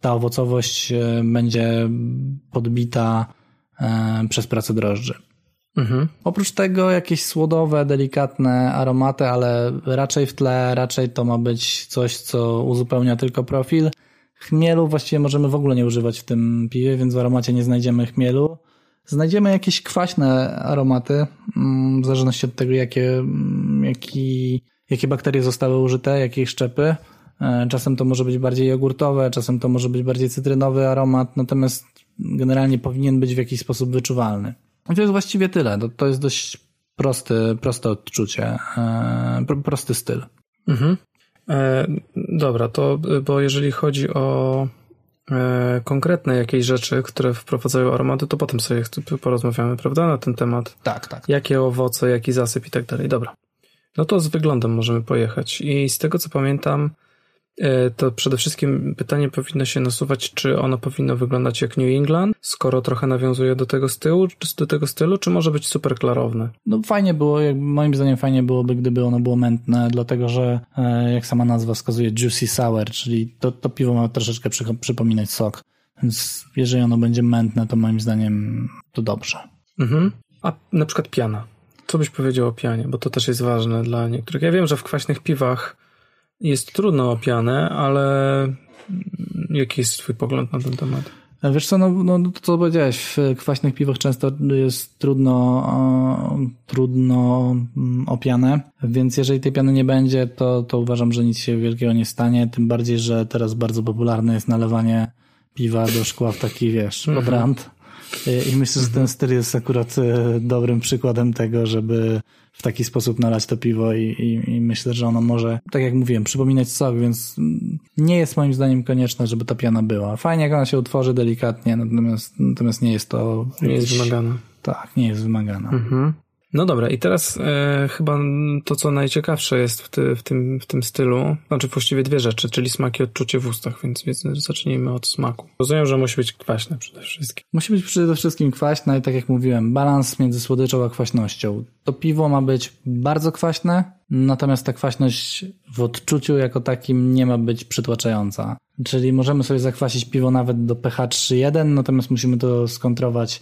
ta owocowość będzie podbita przez pracę drożdży. Mhm. Oprócz tego jakieś słodowe, delikatne aromaty, ale raczej w tle, raczej to ma być coś, co uzupełnia tylko profil. Chmielu właściwie możemy w ogóle nie używać w tym piwie, więc w aromacie nie znajdziemy chmielu. Znajdziemy jakieś kwaśne aromaty, w zależności od tego, jakie, jaki, jakie bakterie zostały użyte, jakie szczepy. Czasem to może być bardziej jogurtowe, czasem to może być bardziej cytrynowy aromat, natomiast generalnie powinien być w jakiś sposób wyczuwalny. I to jest właściwie tyle. To, to jest dość prosty, proste odczucie, prosty styl. Mhm. E, dobra, to bo jeżeli chodzi o konkretne jakieś rzeczy, które wprowadzają aromaty, to potem sobie porozmawiamy, prawda, na ten temat. Tak, tak. Jakie owoce, jaki zasyp i tak dalej. Dobra. No to z wyglądem możemy pojechać. I z tego, co pamiętam, to przede wszystkim pytanie powinno się nasuwać, czy ono powinno wyglądać jak New England, skoro trochę nawiązuje do tego stylu, do tego stylu, czy może być super klarowne? No fajnie było, moim zdaniem fajnie byłoby, gdyby ono było mętne, dlatego że jak sama nazwa wskazuje, juicy sour, czyli to, to piwo ma troszeczkę przy, przypominać sok, więc jeżeli ono będzie mętne, to moim zdaniem to dobrze. Mhm. A na przykład piana. Co byś powiedział o pianie? Bo to też jest ważne dla niektórych. Ja wiem, że w kwaśnych piwach jest trudno o pianę, ale jaki jest twój pogląd na ten temat? Wiesz co, no, no to co powiedziałeś, w kwaśnych piwach często jest trudno, trudno o pianę, więc jeżeli tej piany nie będzie, to, to uważam, że nic się wielkiego nie stanie, tym bardziej, że teraz bardzo popularne jest nalewanie piwa do szkła w taki, wiesz, podrant. I myślę, że ten styl jest akurat dobrym przykładem tego, żeby w taki sposób nalać to piwo i, i, i myślę, że ono może, tak jak mówiłem, przypominać sok, więc nie jest moim zdaniem konieczne, żeby ta piana była. Fajnie, jak ona się utworzy delikatnie, natomiast, natomiast nie jest to... Nie jest wymagana. Tak, nie jest wymagana. Mhm. No dobra, i teraz e, chyba to, co najciekawsze jest w, ty, w, tym, w tym stylu, znaczy właściwie dwie rzeczy, czyli smak i odczucie w ustach, więc, więc zacznijmy od smaku. Rozumiem, że musi być kwaśne przede wszystkim. Musi być przede wszystkim kwaśne i tak jak mówiłem, balans między słodyczą a kwaśnością. To piwo ma być bardzo kwaśne, natomiast ta kwaśność w odczuciu jako takim nie ma być przytłaczająca. Czyli możemy sobie zakwasić piwo nawet do pH trzy przecinek jeden, natomiast musimy to skontrować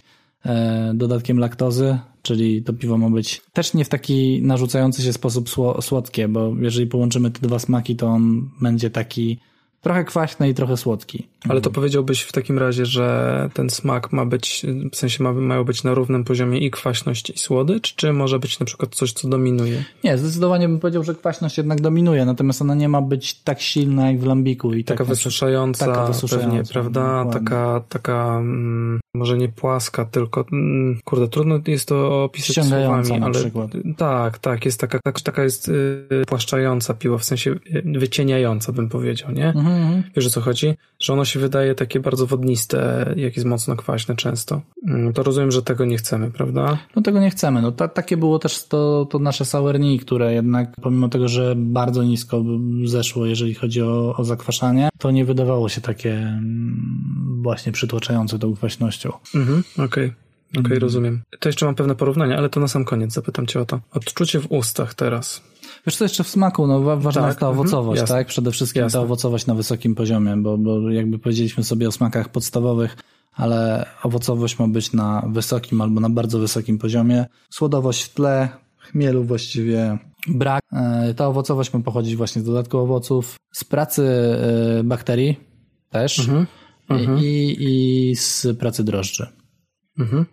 dodatkiem laktozy, czyli to piwo ma być też nie w taki narzucający się sposób słodkie, bo jeżeli połączymy te dwa smaki, to on będzie taki trochę kwaśny i trochę słodki. Ale to powiedziałbyś w takim razie, że ten smak ma być, w sensie ma, mają być na równym poziomie i kwaśność i słodycz, czy może być na przykład coś, co dominuje? Nie, zdecydowanie bym powiedział, że kwaśność jednak dominuje, natomiast ona nie ma być tak silna jak w lambiku. I taka, taka wysuszająca, taka wysuszająca pewnie, prawda? Dokładnie. Taka, taka mm, może nie płaska, tylko mm, kurde, trudno jest to opisać ściągająca słowami. Na przykład. Ale, tak, tak, jest taka, taka jest yy, płaszczająca piwo, w sensie yy, wycieniająca bym powiedział, nie? Mhm. Mhm. Wiesz o co chodzi? Że ono się wydaje takie bardzo wodniste, jak jest mocno kwaśne często. To rozumiem, że tego nie chcemy, prawda? No tego nie chcemy. No ta, takie było też to, to nasze sourni, które jednak pomimo tego, że bardzo nisko zeszło, jeżeli chodzi o, o zakwaszanie, to nie wydawało się takie właśnie przytłaczające tą kwaśnością. Mhm, okej. Okay. Okej, okay, rozumiem. To jeszcze mam pewne porównania, ale to na sam koniec zapytam cię o to. Odczucie w ustach teraz. Wiesz co, jeszcze w smaku, no ważna tak. jest ta owocowość, mhm. tak? Przede wszystkim Jasne. ta owocowość na wysokim poziomie, bo, bo jakby powiedzieliśmy sobie o smakach podstawowych, ale owocowość ma być na wysokim albo na bardzo wysokim poziomie. Słodowość w tle, chmielu właściwie brak. Ta owocowość ma pochodzić właśnie z dodatku owoców, z pracy bakterii też mhm. Mhm. I, i z pracy drożdży. Mhm.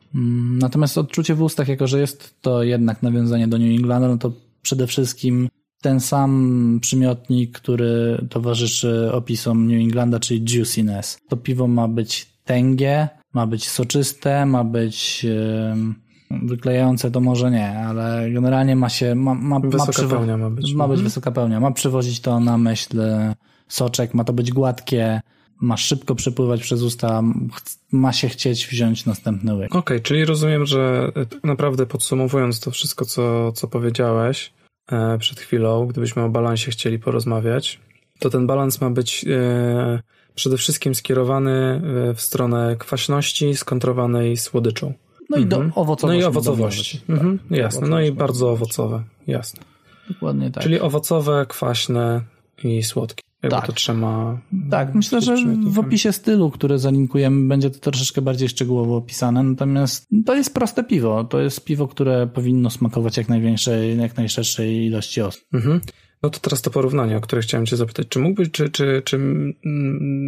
Natomiast odczucie w ustach, jako że jest to jednak nawiązanie do New Englandu, no to przede wszystkim ten sam przymiotnik, który towarzyszy opisom New Englanda, czyli juiciness. To piwo ma być tęgie, ma być soczyste, ma być yy, wyklejające, to może nie, ale generalnie ma się... Ma, ma, wysoka ma, przywo- pełnia ma być. Ma być mhm. wysoka pełnia. Ma przywozić to na myśl soczek, ma to być gładkie, ma szybko przepływać przez usta, ma się chcieć wziąć następny łyk. Okej, okay, czyli rozumiem, że naprawdę podsumowując to wszystko, co, co powiedziałeś e, przed chwilą, gdybyśmy o balansie chcieli porozmawiać, to ten balans ma być e, przede wszystkim skierowany w stronę kwaśności skontrowanej słodyczą. No i do owocowości. No i owocowości. Mhm. Tak. Jasne, owocowość no i bardzo owocowe. Jasne. Dokładnie tak. Czyli owocowe, kwaśne i słodkie. Jakby tak. To trzyma... Tak, myślę, że w opisie stylu, który zalinkujemy, będzie to troszeczkę bardziej szczegółowo opisane, natomiast to jest proste piwo. To jest piwo, które powinno smakować jak największej, jak najszerszej ilości osób. Mhm. No to teraz to porównanie, o które chciałem cię zapytać. Czy mógłbyś, czy, czy, czy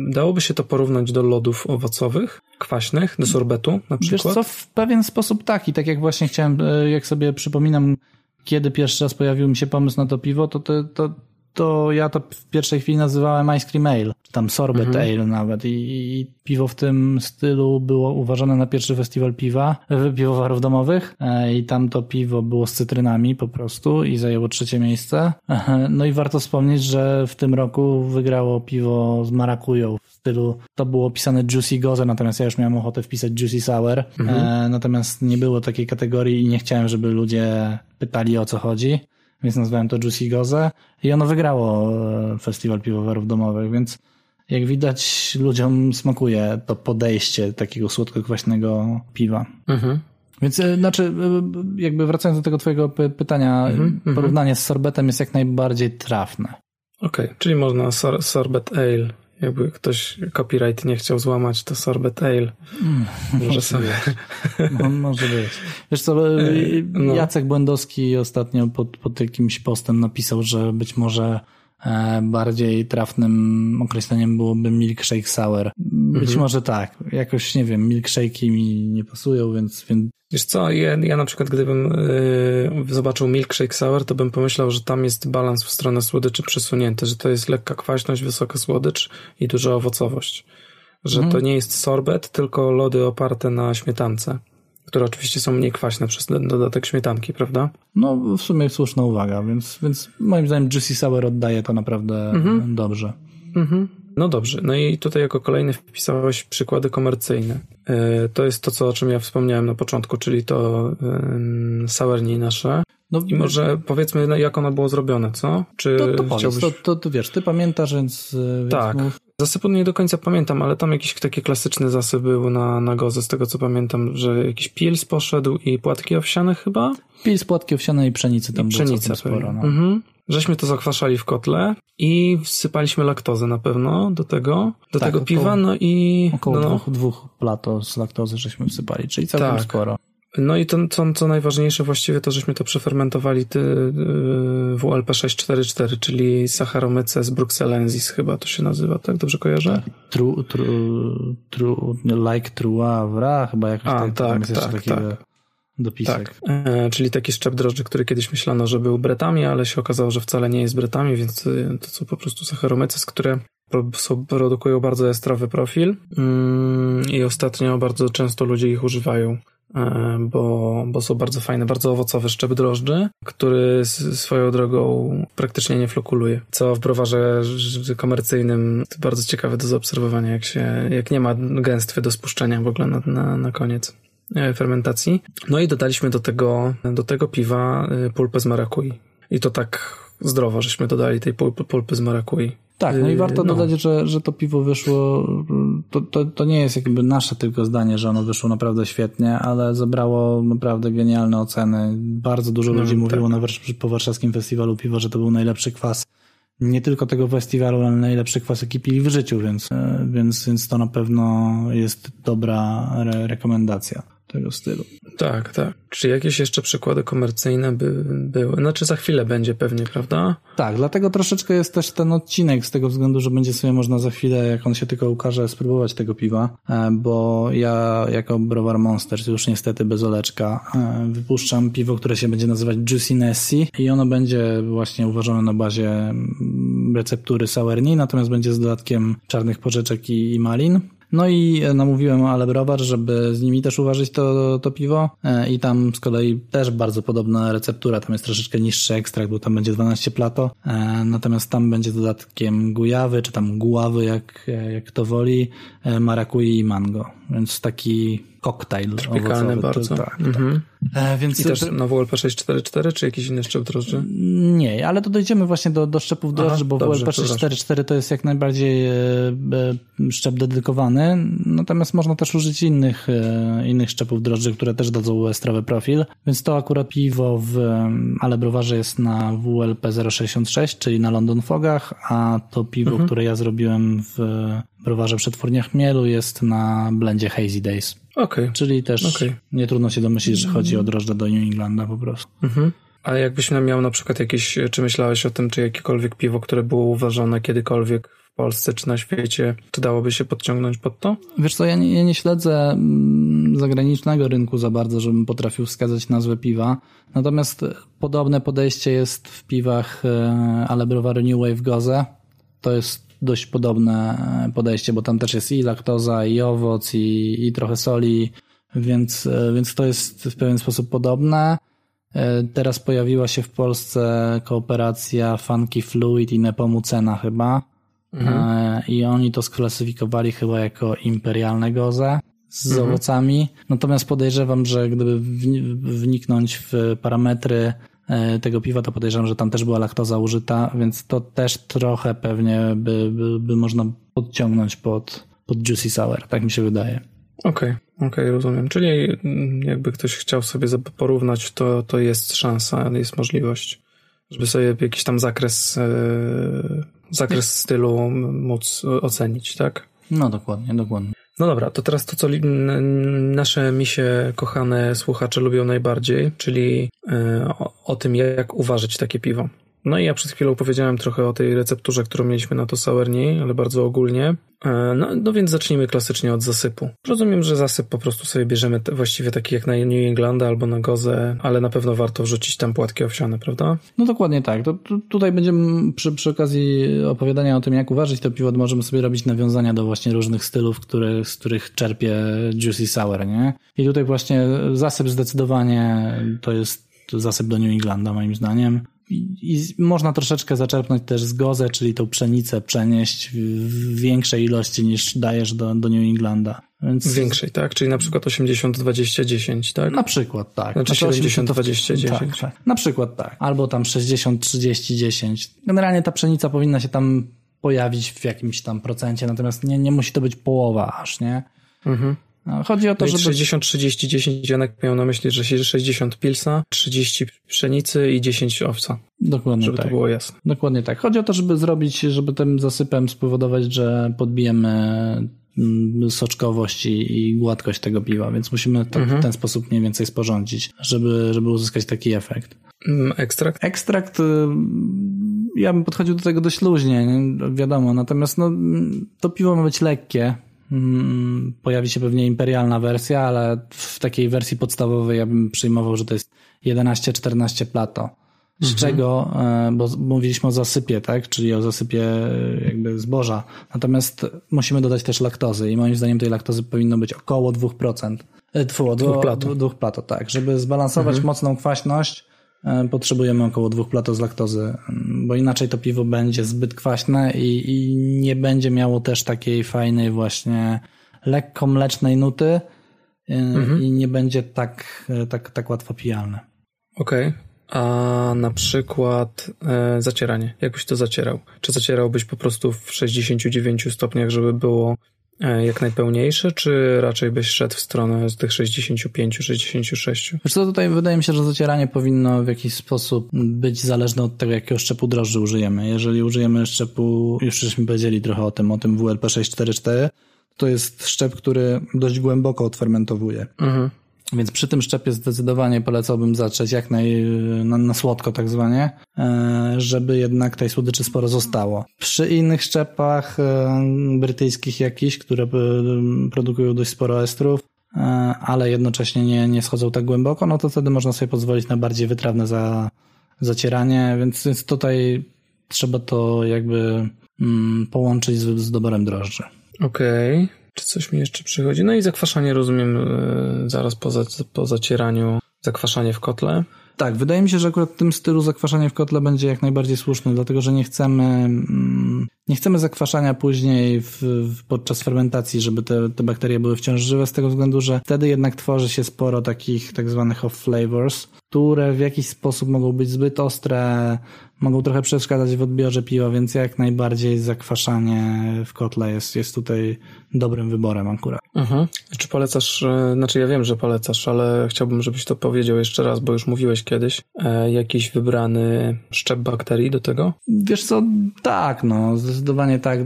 dałoby się to porównać do lodów owocowych, kwaśnych, do sorbetu na przykład? Wiesz co, w pewien sposób taki, tak jak właśnie chciałem, jak sobie przypominam, kiedy pierwszy raz pojawił mi się pomysł na to piwo, to to, to, to ja to w pierwszej chwili nazywałem ice cream ale, czy tam sorbet mhm. ale nawet i, i piwo w tym stylu było uważane na pierwszy festiwal piwa, piwowarów domowych i tam to piwo było z cytrynami po prostu i zajęło trzecie miejsce. No i warto wspomnieć, że w tym roku wygrało piwo z marakują w stylu, to było opisane Juicy Goza, natomiast ja już miałem ochotę wpisać Juicy Sour, mhm. natomiast nie było takiej kategorii i nie chciałem, żeby ludzie pytali o co chodzi. Więc nazwałem to Juicy Goza i ono wygrało Festiwal Piwowarów Domowych, więc jak widać ludziom smakuje to podejście takiego słodko-kwaśnego piwa. Mhm. Więc znaczy jakby wracając do tego twojego py- pytania, mhm, porównanie m. z sorbetem jest jak najbardziej trafne. Okej, okay, czyli można sor- sorbet ale, jakby ktoś copyright nie chciał złamać, to sorbet ale. Mm, może sobie. No, może być. Wiesz co, Ej, no. Jacek Błędowski ostatnio pod, pod jakimś postem napisał, że być może e, bardziej trafnym określeniem byłoby milkshake sour. Być mhm. może tak. Jakoś, nie wiem, milkshake'i mi nie pasują, więc... więc... Wiesz co, ja, ja na przykład gdybym y, zobaczył milkshake sour, to bym pomyślał, że tam jest balans w stronę słodyczy przesunięty, że to jest lekka kwaśność, wysoka słodycz i duża owocowość. Że mm. to nie jest sorbet, tylko lody oparte na śmietance, które oczywiście są mniej kwaśne przez dodatek śmietanki, prawda? No w sumie słuszna uwaga, więc, więc moim zdaniem Juicy Sour oddaje to naprawdę mm-hmm. dobrze. Mhm. No dobrze, no i tutaj jako kolejny wpisałeś przykłady komercyjne. To jest to, co, o czym ja wspomniałem na początku, czyli to um, sourni nasze. No, i może powiedzmy, jak ono było zrobione, co? Czy to, to chciałbyś... powiedz, to, to, to wiesz, ty pamiętasz, więc... Tak, więc... zasypu nie do końca pamiętam, ale tam jakiś taki klasyczny zasyp był na, na gozę, z tego co pamiętam, że jakiś pils poszedł i płatki owsiane chyba? Pils, płatki owsiane i pszenicy tam było sporo. No. Mhm. Żeśmy to zakwaszali w kotle i wsypaliśmy laktozę na pewno do tego, do tak, tego piwa, około, no i... Około no, dwóch, dwóch plato z laktozy żeśmy wsypali, czyli całkiem tak. sporo. No i to, co, co najważniejsze właściwie, to żeśmy to przefermentowali ty, yy, W L P sześćset czterdzieści cztery, czyli Saccharomyces z Bruxellensis chyba to się nazywa, tak? Dobrze kojarzę? Tru, tru, tru, like truavra chyba jakoś A, tak. tak, tak, tak. Takiego... Dopisek. Tak, e, czyli taki szczep drożdży, który kiedyś myślano, że był bretami, ale się okazało, że wcale nie jest bretami, więc to są po prostu Saccharomyces, które pro, są, produkują bardzo jaskrawy profil mm, i ostatnio bardzo często ludzie ich używają, e, bo, bo są bardzo fajne, bardzo owocowy szczep drożdży, który z, swoją drogą praktycznie nie flokuluje, co w browarze komercyjnym bardzo ciekawe do zaobserwowania, jak się, jak nie ma gęstwy do spuszczenia w ogóle na, na, na koniec fermentacji. No i dodaliśmy do tego, do tego piwa pulpę z marakui. I to tak zdrowo, żeśmy dodali tej pulpy, pulpy z marakui. Tak, no i warto no. dodać, że, że to piwo wyszło, to, to, to nie jest jakby nasze tylko zdanie, że ono wyszło naprawdę świetnie, ale zebrało naprawdę genialne oceny. Bardzo dużo no, ludzi tak. mówiło na, po warszawskim festiwalu piwa, że to był najlepszy kwas nie tylko tego festiwalu, ale najlepszy kwas, jaki pili w życiu, więc, więc, więc to na pewno jest dobra re- rekomendacja tego stylu. Tak, tak. Czy jakieś jeszcze przykłady komercyjne by, były? Znaczy za chwilę będzie pewnie, prawda? Tak, dlatego troszeczkę jest też ten odcinek z tego względu, że będzie sobie można za chwilę, jak on się tylko ukaże, spróbować tego piwa, bo ja jako Browar Monsters, już niestety bez oleczka, wypuszczam piwo, które się będzie nazywać Juicy Nessie i ono będzie właśnie uważane na bazie receptury sourni, natomiast będzie z dodatkiem czarnych porzeczek i, i malin. No i namówiłem Ale Browar, żeby z nimi też uważać to, to piwo i tam z kolei też bardzo podobna receptura, tam jest troszeczkę niższy ekstrakt, bo tam będzie dwanaście plato, natomiast tam będzie dodatkiem gujawy, czy tam guławy, jak, jak kto woli, marakui i mango, więc taki koktajl tropikalny owocowy. Bardzo. Tak, tak. Mhm. E, więc... I też znowu L P sześć cztery cztery, czy jakiś inny szczep drożdży? Nie, ale to dojdziemy właśnie do, do szczepów drożdży, bo L P sześć cztery cztery to jest jak najbardziej e, e, szczep dedykowany, natomiast można też użyć innych, e, innych szczepów drożdży, które też dadzą zdrowy profil, więc to akurat piwo w ale browarze jest na W L P zero sześćdziesiąt sześć, czyli na London Fogach, a to piwo, mhm. które ja zrobiłem w browarze Przetwórnia Chmielu jest na blendzie Hazy Days. Okay. Czyli też okay. nie trudno się domyślić, że chodzi o drożdże do New Englanda po prostu. Mhm. A jakbyś miał na przykład jakieś, czy myślałeś o tym, czy jakiekolwiek piwo, które było uważone kiedykolwiek w Polsce czy na świecie, czy dałoby się podciągnąć pod to? Wiesz co, ja nie, ja nie śledzę zagranicznego rynku za bardzo, żebym potrafił wskazać nazwę piwa. Natomiast podobne podejście jest w piwach ale browaru New Wave Goze. To jest dość podobne podejście, bo tam też jest i laktoza, i owoc, i, i trochę soli, więc, więc to jest w pewien sposób podobne. Teraz pojawiła się w Polsce kooperacja Funky Fluid i Nepomucena chyba mhm. i oni to sklasyfikowali chyba jako imperialne goze z mhm. owocami, natomiast podejrzewam, że gdyby wniknąć w parametry tego piwa, to podejrzewam, że tam też była laktoza użyta, więc to też trochę pewnie by, by, by można podciągnąć pod, pod Juicy Sour, tak mi się wydaje. Okej, okay, okej, okay, rozumiem. Czyli jakby ktoś chciał sobie porównać, to, to jest szansa, jest możliwość, żeby sobie jakiś tam zakres, zakres stylu móc ocenić, tak? No dokładnie, dokładnie. No dobra, to teraz to, co nasze misie kochane słuchacze lubią najbardziej, czyli o, o tym, jak uważać takie piwo. No i ja przed chwilą powiedziałem trochę o tej recepturze, którą mieliśmy na to sourniej, ale bardzo ogólnie. No, no więc zacznijmy klasycznie od zasypu. Rozumiem, że zasyp po prostu sobie bierzemy te, właściwie taki jak na New Englanda albo na Gozę, ale na pewno warto wrzucić tam płatki owsiane, prawda? No dokładnie tak. To, to, tutaj będziemy przy, przy okazji opowiadania o tym, jak uważać to piwo, możemy sobie robić nawiązania do właśnie różnych stylów, które, z których czerpie Juicy Sour, nie? I tutaj właśnie zasyp zdecydowanie to jest zasyp do New Englanda moim zdaniem. I można troszeczkę zaczerpnąć też z gozę, czyli tą pszenicę przenieść w większej ilości niż dajesz do, do New Englanda. Więc... Większej, tak? Czyli na przykład osiemdziesiąt dwadzieścia dziesięć, tak? Na przykład, tak. Znaczy siedemdziesiąt dwadzieścia dziesięć. Tak, tak. Na przykład, tak. Albo tam sześćdziesiąt trzydzieści dziesięć. Generalnie ta pszenica powinna się tam pojawić w jakimś tam procencie, natomiast nie, nie musi to być połowa aż, nie? Mhm. Chodzi o to, żeby... sześćdziesiąt trzydzieści dziesięć, Janek miał na myśli, że sześćdziesiąt pilsa, trzydzieści pszenicy i dziesięć owca. Dokładnie żeby tak. Żeby to było jasne. Dokładnie tak. Chodzi o to, żeby zrobić, żeby tym zasypem spowodować, że podbijemy soczkowość i, i gładkość tego piwa, więc musimy to, mhm. w ten sposób mniej więcej sporządzić, żeby, żeby uzyskać taki efekt. Ekstrakt? Ekstrakt... Ja bym podchodził do tego dość luźnie, nie? Wiadomo, natomiast no, to piwo ma być lekkie. Pojawi się pewnie imperialna wersja, ale w takiej wersji podstawowej ja bym przyjmował, że to jest jedenaście czternaście plato. Z mhm. czego, bo mówiliśmy o zasypie, tak? Czyli o zasypie jakby zboża. Natomiast musimy dodać też laktozy i moim zdaniem tej laktozy powinno być około dwa procent. Tfu, dwóch plato. Dwóch plato, tak. Żeby zbalansować mhm. mocną kwaśność, potrzebujemy około dwóch plato z laktozy, bo inaczej to piwo będzie zbyt kwaśne i, i nie będzie miało też takiej fajnej właśnie lekko mlecznej nuty mhm. i nie będzie tak, tak, tak łatwo pijalne. Okej, okay. A na przykład e, zacieranie, jakbyś to zacierał? Czy zacierałbyś po prostu w sześćdziesięciu dziewięciu stopniach, żeby było jak najpełniejsze, czy raczej byś szedł w stronę z tych sześćdziesięciu pięciu, sześćdziesięciu sześciu? Wiesz co, tutaj wydaje mi się, że zacieranie powinno w jakiś sposób być zależne od tego, jakiego szczepu drożdży użyjemy. Jeżeli użyjemy szczepu, już żeśmy powiedzieli trochę o tym, o tym W L P sześć cztery cztery, to jest szczep, który dość głęboko odfermentowuje. Mhm. Więc przy tym szczepie zdecydowanie polecałbym zacząć jak naj, na, na słodko tak zwanie, żeby jednak tej słodyczy sporo zostało. Przy innych szczepach brytyjskich jakichś, które produkują dość sporo estrów, ale jednocześnie nie, nie schodzą tak głęboko, no to wtedy można sobie pozwolić na bardziej wytrawne za, zacieranie, więc, więc tutaj trzeba to jakby mm, połączyć z, z doborem drożdży. Okej. Okay. Czy coś mi jeszcze przychodzi? No i zakwaszanie, rozumiem, zaraz po, za, po zacieraniu, zakwaszanie w kotle. Tak, wydaje mi się, że akurat w tym stylu zakwaszanie w kotle będzie jak najbardziej słuszne, dlatego że nie chcemy nie chcemy zakwaszania później w, podczas fermentacji, żeby te, te bakterie były wciąż żywe, z tego względu, że wtedy jednak tworzy się sporo takich tak zwanych off flavors, które w jakiś sposób mogą być zbyt ostre, mogą trochę przeszkadzać w odbiorze piwa, więc jak najbardziej zakwaszanie w kotle jest, jest tutaj dobrym wyborem akurat. Mhm. Czy polecasz, znaczy ja wiem, że polecasz, ale chciałbym, żebyś to powiedział jeszcze raz, bo już mówiłeś kiedyś, e, jakiś wybrany szczep bakterii do tego? Wiesz co, tak, no, zdecydowanie tak.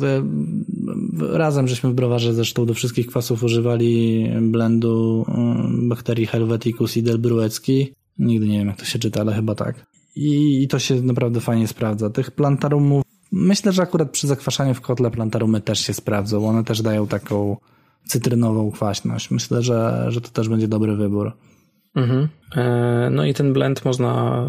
Razem żeśmy w browarze zresztą do wszystkich kwasów używali blendu bakterii Helveticus i Delbruecki. Nigdy nie wiem, jak to się czyta, ale chyba tak. I, i to się naprawdę fajnie sprawdza. Tych plantarumów, myślę, że akurat przy zakwaszaniu w kotle plantarumy też się sprawdzą. One też dają taką cytrynową kwaśność. Myślę, że, że to też będzie dobry wybór. Mhm. E, no i ten blend można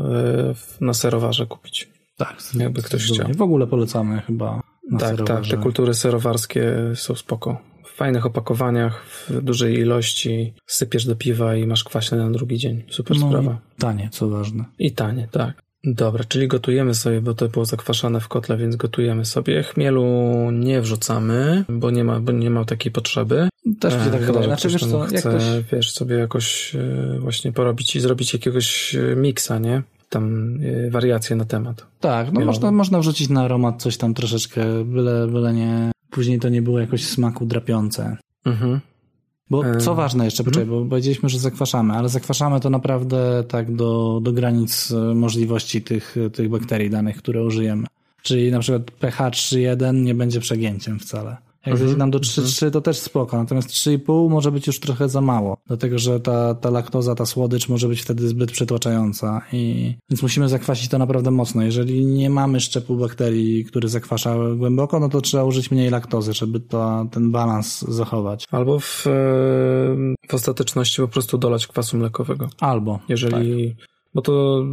e, na serowarze kupić. Tak, z, jakby ktoś z, chciał. W ogóle polecamy chyba na tak, serowarze. Tak, te kultury serowarskie są spoko. W fajnych opakowaniach, w dużej ilości, sypiesz do piwa i masz kwaśne na drugi dzień. Super no sprawa. I tanie, co ważne. I tanie, tak. Dobra, czyli gotujemy sobie, bo to było zakwaszane w kotle, więc gotujemy sobie. Chmielu nie wrzucamy, bo nie ma, bo nie ma takiej potrzeby. Też mi się tak wydaje. Znaczy, wiesz co, chce, ktoś... wiesz, sobie jakoś właśnie porobić i zrobić jakiegoś miksa, nie? Tam wariacje na temat. Tak, no Chmielowy. można można wrzucić na aromat coś tam troszeczkę, byle, byle nie... Później to nie było jakoś smaku drapiące. Mhm. Bo co ważne jeszcze, poczekaj, bo powiedzieliśmy, że zakwaszamy, ale zakwaszamy to naprawdę tak do, do granic możliwości tych, tych bakterii danych, które użyjemy. Czyli na przykład pH trzy jeden nie będzie przegięciem wcale. Jak zejdzie nam do trzy przecinek trzy to też spoko, natomiast trzy przecinek pięć może być już trochę za mało, dlatego że ta, ta laktoza, ta słodycz może być wtedy zbyt przytłaczająca i więc musimy zakwasić to naprawdę mocno. Jeżeli nie mamy szczepu bakterii, który zakwasza głęboko, no to trzeba użyć mniej laktozy, żeby to, ten balans zachować. Albo w, w ostateczności po prostu dolać kwasu mlekowego. Albo. Jeżeli... Tak. Bo to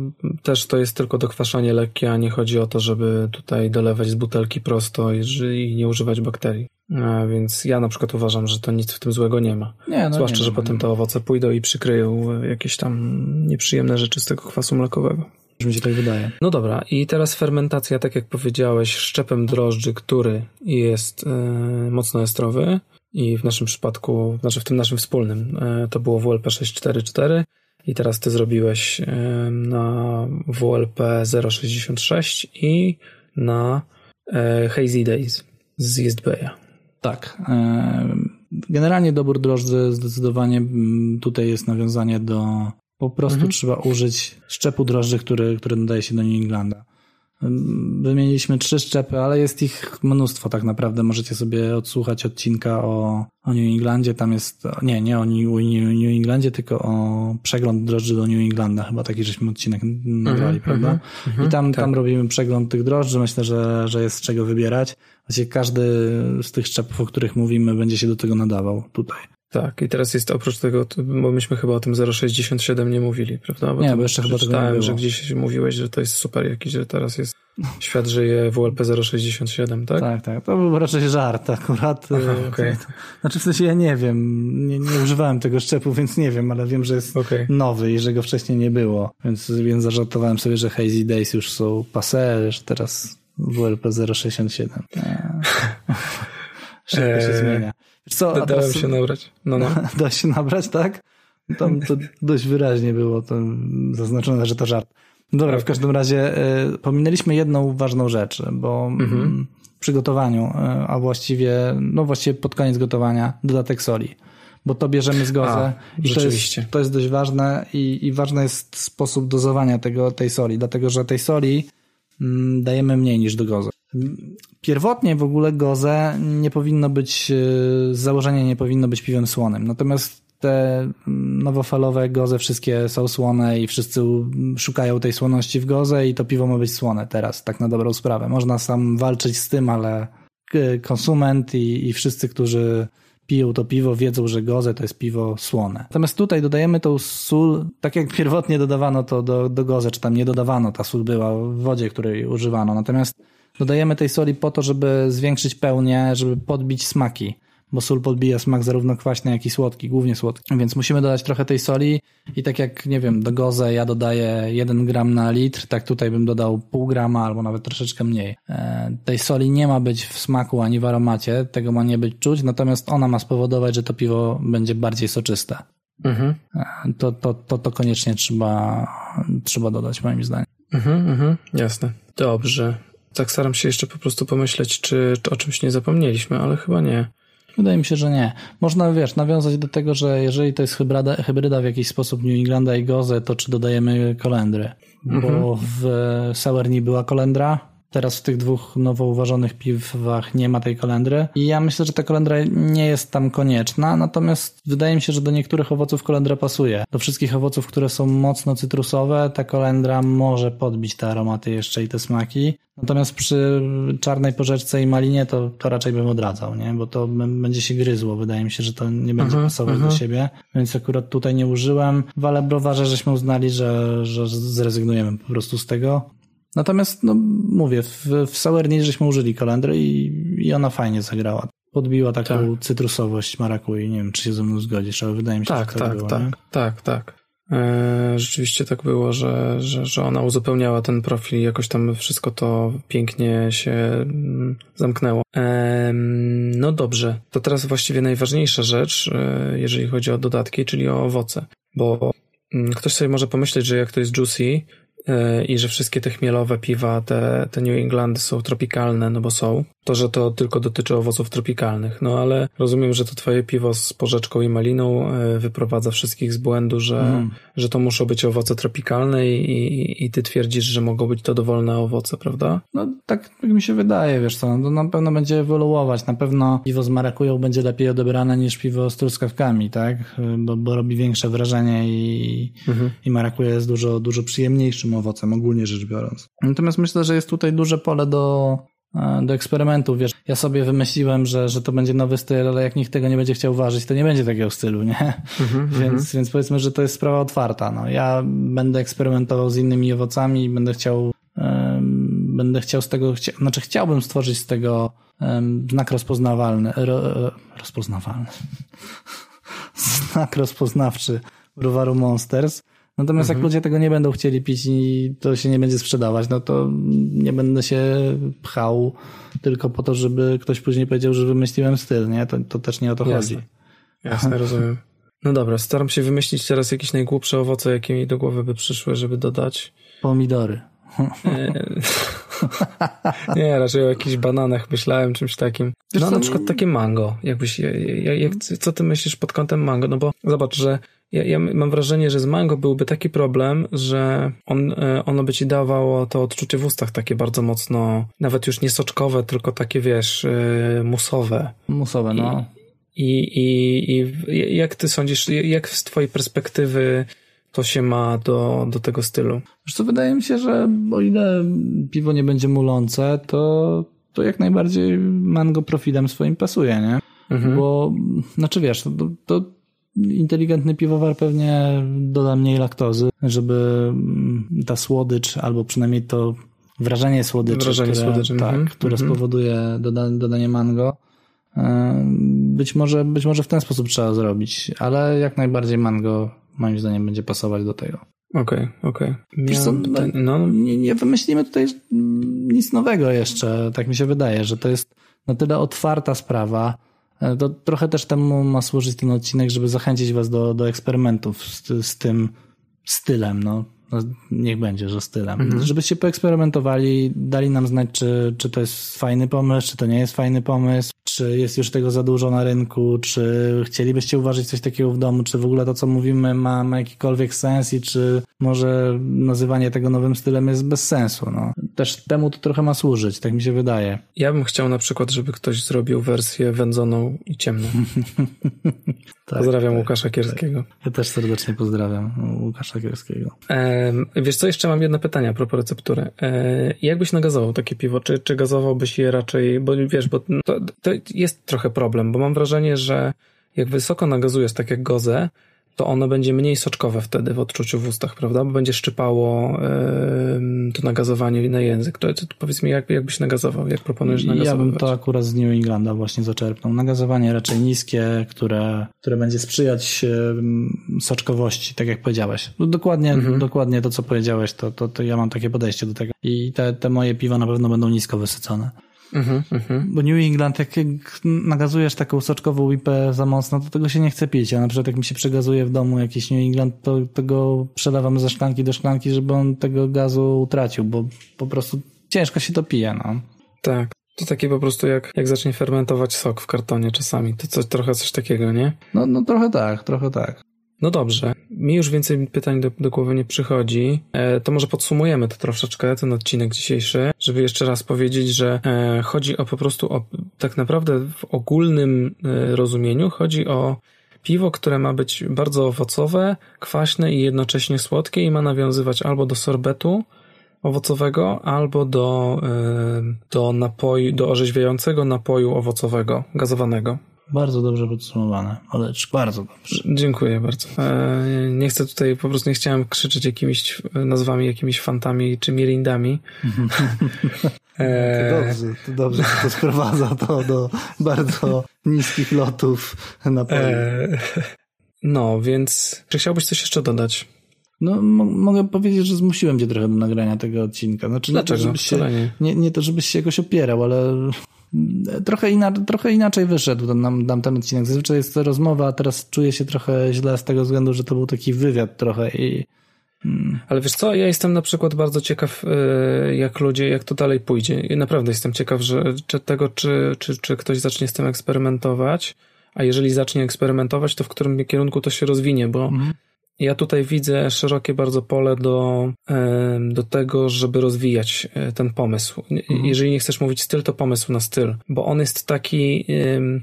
też to jest tylko dokwaszanie lekkie, a nie chodzi o to, żeby tutaj dolewać z butelki prosto i nie używać bakterii. A więc ja na przykład uważam, że to nic w tym złego nie ma. Nie, no zwłaszcza, nie, że nie, potem nie. Te owoce pójdą i przykryją jakieś tam nieprzyjemne rzeczy z tego kwasu mlekowego. Mi się tak wydaje. No dobra, i teraz fermentacja, tak jak powiedziałeś, szczepem drożdży, który jest yy, mocno estrowy i w naszym przypadku, znaczy w tym naszym wspólnym, yy, to było W L P sześć cztery cztery. I teraz ty zrobiłeś na W L P zero sześćdziesiąt sześć i na Hazy Days z East Bay'a. Tak. Generalnie dobór drożdży zdecydowanie tutaj jest nawiązanie do... Po prostu mhm. trzeba użyć szczepu drożdży, który, który nadaje się do New Englanda. Wymieniliśmy trzy szczepy, ale jest ich mnóstwo tak naprawdę. Możecie sobie odsłuchać odcinka o, o New Englandzie. Tam jest, nie, nie o New, New Englandzie, tylko o przegląd drożdży do New Englanda. Chyba taki żeśmy odcinek nagrali, mm-hmm, prawda? Mm-hmm, I tam, tak. tam robimy przegląd tych drożdży. Myślę, że, że jest z czego wybierać. Właściwie każdy z tych szczepów, o których mówimy, będzie się do tego nadawał tutaj. Tak, i teraz jest oprócz tego, bo myśmy chyba o tym zero sześćdziesiąt siedem nie mówili, prawda? Bo nie, bo jeszcze chyba tego nie było. Że gdzieś mówiłeś, że to jest super jakiś, że teraz jest świat żyje W L P zero sześćdziesiąt siedem, tak? Tak, tak. To był raczej żart akurat. Aha, okay. Znaczy w sensie ja nie wiem, nie, nie używałem tego szczepu, więc nie wiem, ale wiem, że jest okay. nowy i że go wcześniej nie było, więc, więc zażartowałem sobie, że Hazy Days już są passé, że teraz W L P zero sześćdziesiąt siedem. Szybko się zmienia. Co? Dałem się nabrać. No, no. Da się nabrać, tak? Tam to dość wyraźnie było to zaznaczone, że to żart. Dobra, w każdym razie y, pominęliśmy jedną ważną rzecz, bo mhm. przy gotowaniu, a właściwie, no właściwie pod koniec gotowania dodatek soli, bo to bierzemy z gozę a, i to jest, to jest dość ważne i, i ważny jest sposób dozowania tego, tej soli, dlatego że tej soli mm, dajemy mniej niż do gozy. Pierwotnie w ogóle gozę nie powinno być, z założenia nie powinno być piwem słonym, natomiast te nowofalowe goze wszystkie są słone i wszyscy szukają tej słoności w goze i to piwo ma być słone teraz, tak na dobrą sprawę. Można sam walczyć z tym, ale konsument i, i wszyscy, którzy piją to piwo, wiedzą, że goze to jest piwo słone. Natomiast tutaj dodajemy tą sól, tak jak pierwotnie dodawano to do, do goze, czy tam nie dodawano, ta sól była w wodzie, której używano, natomiast dodajemy tej soli po to, żeby zwiększyć pełnię, żeby podbić smaki. bo sól podbija smak zarówno kwaśny, jak i słodki, głównie słodki. Więc musimy dodać trochę tej soli i tak jak, nie wiem, do gozę ja dodaję jeden gram na litr, tak tutaj bym dodał pół grama albo nawet troszeczkę mniej. E, tej soli nie ma być w smaku ani w aromacie, tego ma nie być czuć, natomiast ona ma spowodować, że to piwo będzie bardziej soczyste. Mhm. E, to, to, to, to koniecznie trzeba, trzeba dodać, moim zdaniem. Mhm, mhm, jasne. Dobrze. Tak staram się jeszcze po prostu pomyśleć, czy, czy o czymś nie zapomnieliśmy, ale chyba nie. Wydaje mi się, że nie. Można, wiesz, nawiązać do tego, że jeżeli to jest hybryda, hybryda w jakiś sposób New Englanda i Gozę, to czy dodajemy kolendry? Mhm. Bo w Sauerni była kolendra, teraz w tych dwóch nowo uważonych piwach nie ma tej kolendry. I ja myślę, że ta kolendra nie jest tam konieczna, natomiast wydaje mi się, że do niektórych owoców kolendra pasuje. Do wszystkich owoców, które są mocno cytrusowe, ta kolendra może podbić te aromaty jeszcze i te smaki. Natomiast przy czarnej porzeczce i malinie to, to raczej bym odradzał, nie? Bo to b- będzie się gryzło. Wydaje mi się, że to nie będzie aha, pasować aha. do siebie, więc akurat tutaj nie użyłem. W ale browarze żeśmy uznali, że, że zrezygnujemy po prostu z tego. Natomiast, no mówię, w, w Sauerni żeśmy użyli kolendry i, i ona fajnie zagrała. Podbiła taką tak. cytrusowość marakui. Nie wiem, czy się ze mną zgodzisz, ale wydaje mi się, tak, że tak, tak było. Tak, nie? tak, tak. Rzeczywiście tak było, że, że, że ona uzupełniała ten profil i jakoś tam wszystko to pięknie się zamknęło. No dobrze, to teraz właściwie najważniejsza rzecz, jeżeli chodzi o dodatki, czyli o owoce, bo ktoś sobie może pomyśleć, że jak to jest juicy i że wszystkie te chmielowe piwa, te, te New Englandy są tropikalne, no bo są, to, że to tylko dotyczy owoców tropikalnych, no ale rozumiem, że to twoje piwo z porzeczką i maliną wyprowadza wszystkich z błędu, że, mm. że to muszą być owoce tropikalne i, i, i ty twierdzisz, że mogą być to dowolne owoce, prawda? No tak mi się wydaje, wiesz co, no, na pewno będzie ewoluować, na pewno piwo z marakują będzie lepiej odebrane niż piwo z truskawkami, tak? Bo, bo robi większe wrażenie i, mhm. i marakuja jest dużo, dużo przyjemniejszym owocem, ogólnie rzecz biorąc. Natomiast myślę, że jest tutaj duże pole do do eksperymentów, wiesz, ja sobie wymyśliłem, że, że to będzie nowy styl, ale jak nikt tego nie będzie chciał ważyć, to nie będzie takiego stylu, nie? Mm-hmm, więc, mm-hmm. więc powiedzmy, że to jest sprawa otwarta. No, ja będę eksperymentował z innymi owocami i będę chciał um, będę chciał z tego, chcia, znaczy chciałbym stworzyć z tego um, znak rozpoznawalny, ro, rozpoznawalny znak rozpoznawczy browaru Monsters. Natomiast mhm. jak ludzie tego nie będą chcieli pić i to się nie będzie sprzedawać, no to nie będę się pchał tylko po to, żeby ktoś później powiedział, że wymyśliłem styl, nie? To, to też nie o to Jasne. chodzi. Jasne, rozumiem. No dobra, staram się wymyślić teraz jakieś najgłupsze owoce, jakie mi do głowy by przyszły, żeby dodać. Pomidory. Nie, raczej o jakichś bananach myślałem, czymś takim. No co, na przykład takie mango. Jakbyś, jak, co ty myślisz pod kątem mango? No bo zobacz, że Ja, ja mam wrażenie, że z mango byłby taki problem, że on, ono by ci dawało to odczucie w ustach takie bardzo mocno, nawet już nie soczkowe, tylko takie, wiesz, musowe. Musowe, no. I, i, i, i jak ty sądzisz, jak z twojej perspektywy to się ma do, do tego stylu? Wiesz co, wydaje mi się, że o ile piwo nie będzie mulące, to, to jak najbardziej mango profilem swoim pasuje, nie? Mhm. Bo, znaczy wiesz, to, to inteligentny piwowar pewnie doda mniej laktozy, żeby ta słodycz, albo przynajmniej to wrażenie słodyczy, wrażenie które, słodyczy. Tak, mm-hmm. które spowoduje doda, dodanie mango, być może, być może w ten sposób trzeba zrobić, ale jak najbardziej mango moim zdaniem będzie pasować do tego. Okej, okej. Okay. No. Nie, nie wymyślimy tutaj nic nowego jeszcze, tak mi się wydaje, że to jest na tyle otwarta sprawa. To trochę też temu ma służyć ten odcinek, żeby zachęcić was do, do eksperymentów z, z tym stylem, no. Niech będzie, że stylem. Mhm. Żebyście poeksperymentowali, dali nam znać, czy, czy to jest fajny pomysł, czy to nie jest fajny pomysł, czy jest już tego za dużo na rynku, czy chcielibyście uważać coś takiego w domu, czy w ogóle to, co mówimy, ma, ma jakikolwiek sens i czy może nazywanie tego nowym stylem jest bez sensu. No. Też temu to trochę ma służyć, tak mi się wydaje. Ja bym chciał na przykład, żeby ktoś zrobił wersję wędzoną i ciemną. Tak, pozdrawiam tak, Łukasza Kierskiego. Tak. Ja też serdecznie pozdrawiam Łukasza Kierskiego. E, wiesz co, jeszcze mam jedno pytanie a propos receptury. E, jak byś nagazował takie piwo? Czy, czy gazowałbyś je raczej? Bo wiesz, bo to, to jest trochę problem, bo mam wrażenie, że jak wysoko nagazujesz, tak jak gozę, to ono będzie mniej soczkowe wtedy w odczuciu w ustach, prawda? Bo będzie szczypało yy, to nagazowanie na język. To, to powiedz mi, jak, jak byś nagazował? Jak proponujesz nagazować? Ja bym to akurat z New Englanda właśnie zaczerpnął. Nagazowanie raczej niskie, które, które będzie sprzyjać yy, soczkowości, tak jak powiedziałeś. No, dokładnie, mhm. dokładnie to, co powiedziałeś, to, to, to ja mam takie podejście do tego. I te, te moje piwa na pewno będą nisko wysycone. Mm-hmm, mm-hmm. Bo New England, jak nagazujesz taką soczkową łipę za mocno, to tego się nie chce pić. Ja na przykład jak mi się przegazuje w domu jakiś New England, to, to go przelewam ze szklanki do szklanki, żeby on tego gazu utracił, bo po prostu ciężko się to pije. No. Tak, to takie po prostu jak, jak zacznie fermentować sok w kartonie czasami. To coś, trochę coś takiego, nie? No, no trochę tak, trochę tak. No dobrze, mi już więcej pytań do, do głowy nie przychodzi, e, to może podsumujemy to troszeczkę, ten odcinek dzisiejszy, żeby jeszcze raz powiedzieć, że e, chodzi o po prostu, o, tak naprawdę w ogólnym e, rozumieniu chodzi o piwo, które ma być bardzo owocowe, kwaśne i jednocześnie słodkie i ma nawiązywać albo do sorbetu owocowego, albo do, e, do napoju, do orzeźwiającego napoju owocowego, gazowanego. Bardzo dobrze podsumowane, Oleczku, bardzo dobrze. Dziękuję bardzo. E, nie chcę tutaj, po prostu nie chciałem krzyczeć jakimiś nazwami, jakimiś fantami czy mirindami. E... To dobrze, to dobrze, to sprowadza to do bardzo niskich lotów napoju. E... No, więc czy chciałbyś coś jeszcze dodać? No, m- mogę powiedzieć, że zmusiłem cię trochę do nagrania tego odcinka. Znaczy, Dlaczego? Żebyś się, nie, nie to, żebyś się jakoś opierał, ale... Trochę, ina- trochę inaczej wyszedł nam, nam ten odcinek. Zazwyczaj jest to rozmowa, a teraz czuję się trochę źle z tego względu, że to był taki wywiad trochę i... Hmm. Ale wiesz co, ja jestem na przykład bardzo ciekaw, jak ludzie, jak to dalej pójdzie. I naprawdę jestem ciekaw, że, czy tego, czy, czy, czy ktoś zacznie z tym eksperymentować, a jeżeli zacznie eksperymentować, to w którym kierunku to się rozwinie, bo hmm. ja tutaj widzę szerokie bardzo pole do, do tego, żeby rozwijać ten pomysł. Mhm. Jeżeli nie chcesz mówić styl, to pomysł na styl, bo on jest taki,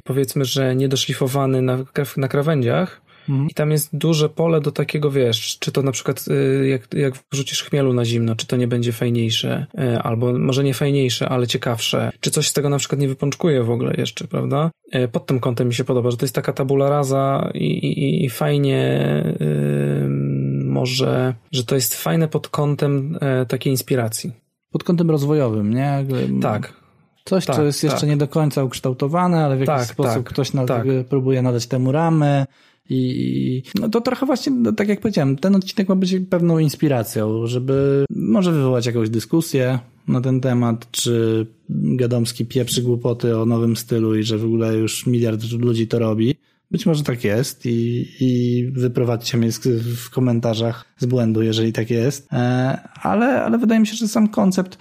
powiedzmy, że niedoszlifowany na, na krawędziach mhm. i tam jest duże pole do takiego, wiesz, czy to na przykład jak, jak wrzucisz chmielu na zimno, czy to nie będzie fajniejsze, albo może nie fajniejsze, ale ciekawsze, czy coś z tego na przykład nie wypączkuje w ogóle jeszcze, prawda? Pod tym kątem mi się podoba, że to jest taka tabula rasa i, i, i fajnie yy, może, że to jest fajne pod kątem yy, takiej inspiracji. Pod kątem rozwojowym, nie? Tak. Coś, tak, co jest tak. jeszcze nie do końca ukształtowane, ale w jakiś tak, sposób tak, ktoś na, tak. próbuje nadać temu ramy i no to trochę właśnie, tak jak powiedziałem, ten odcinek ma być pewną inspiracją, żeby może wywołać jakąś dyskusję na ten temat, czy Gadomski pieprzy głupoty o nowym stylu i że w ogóle już miliard ludzi to robi. Być może tak jest i, i wyprowadźcie mnie w komentarzach z błędu, jeżeli tak jest. Ale, ale wydaje mi się, że sam koncept...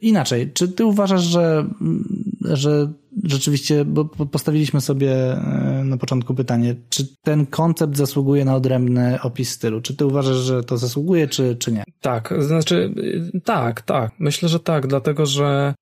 Inaczej, czy ty uważasz, że, że rzeczywiście, bo postawiliśmy sobie na początku pytanie, czy ten koncept zasługuje na odrębny opis stylu? Czy ty uważasz, że to zasługuje, czy, czy nie? Tak, znaczy tak, tak. Myślę, że tak, dlatego, że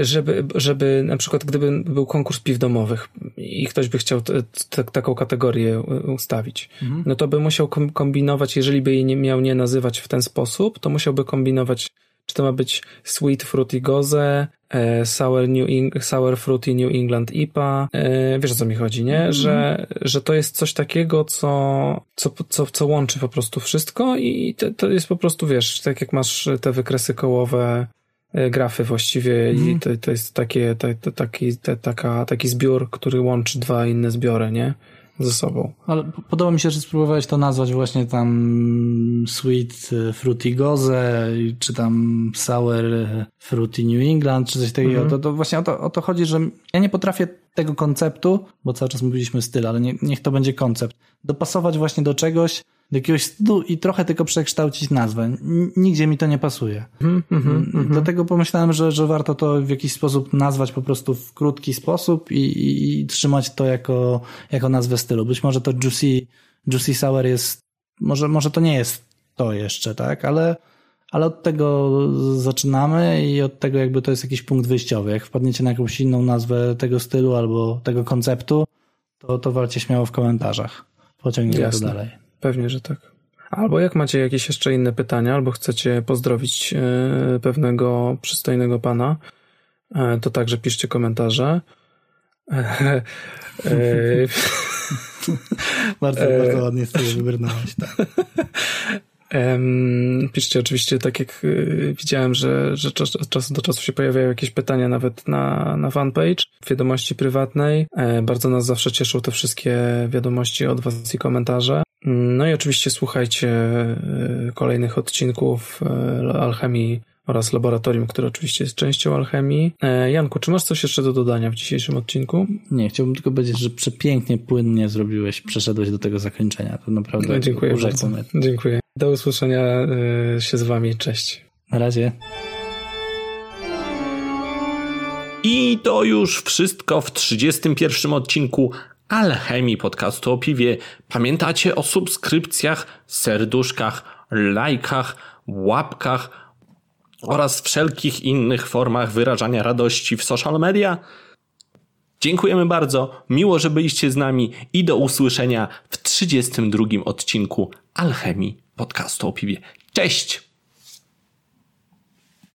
żeby, żeby na przykład gdyby był konkurs piw domowych i ktoś by chciał t- t- taką kategorię ustawić, mhm. no to by musiał kombinować, jeżeli by jej nie miał nie nazywać w ten sposób, to musiałby kombinować, czy to ma być Sweet Fruity Goze, Sour, New In- Sour Fruity New England I P A. Wiesz, o co mi chodzi, nie? Że, że to jest coś takiego, co, co, co, co łączy po prostu wszystko i to, to jest po prostu, wiesz, tak jak masz te wykresy kołowe, grafy właściwie i to, to jest takie, to, to, taki, to, taka, taki zbiór, który łączy dwa inne zbiory, nie? Ze sobą. Ale podoba mi się, że spróbowałeś to nazwać właśnie tam Sweet Fruity Goze, czy tam Sour Fruity New England, czy coś takiego. Mm-hmm. To, to właśnie o to, o to chodzi, że ja nie potrafię tego konceptu, bo cały czas mówiliśmy styl, ale nie, niech to będzie koncept, dopasować właśnie do czegoś, do jakiegoś stylu i trochę tylko przekształcić nazwę. Nigdzie mi to nie pasuje. Mm-hmm, mm-hmm. Dlatego pomyślałem, że, że warto to w jakiś sposób nazwać po prostu w krótki sposób i, i, i trzymać to jako, jako nazwę stylu. Być może to Juicy, Juicy Sour jest, może, może to nie jest to jeszcze, tak? Ale, ale od tego zaczynamy i od tego jakby to jest jakiś punkt wyjściowy. Jak wpadniecie na jakąś inną nazwę tego stylu albo tego konceptu, to, to walcie śmiało w komentarzach. Pociągnijmy to dalej. Pewnie, że tak. Albo jak macie jakieś jeszcze inne pytania, albo chcecie pozdrowić pewnego przystojnego pana, to także piszcie komentarze. bardzo, bardzo ładnie sobie wybrnąłeś. Tak. Um, piszcie oczywiście, tak jak yy, widziałem, że, że czas, od czasu do czasu się pojawiają jakieś pytania nawet na, na fanpage, wiadomości prywatnej. E, bardzo nas zawsze cieszą te wszystkie wiadomości od was i komentarze. No i oczywiście słuchajcie y, kolejnych odcinków y, Alchemii oraz Laboratorium, które oczywiście jest częścią Alchemii. E, Janku, czy masz coś jeszcze do dodania w dzisiejszym odcinku? Nie, chciałbym tylko powiedzieć, że przepięknie, płynnie zrobiłeś, przeszedłeś do tego zakończenia. To naprawdę no, dziękuję bardzo. Dziękuję. Do usłyszenia y, się z wami. Cześć. Na razie. I to już wszystko w trzydziestym pierwszym odcinku Alchemii, podcastu o piwie. Pamiętacie o subskrypcjach, serduszkach, lajkach, łapkach oraz wszelkich innych formach wyrażania radości w social media. Dziękujemy bardzo, miło, że byliście z nami i do usłyszenia w trzydziestym drugim odcinku Alchemii, podcastu o piwie. Cześć!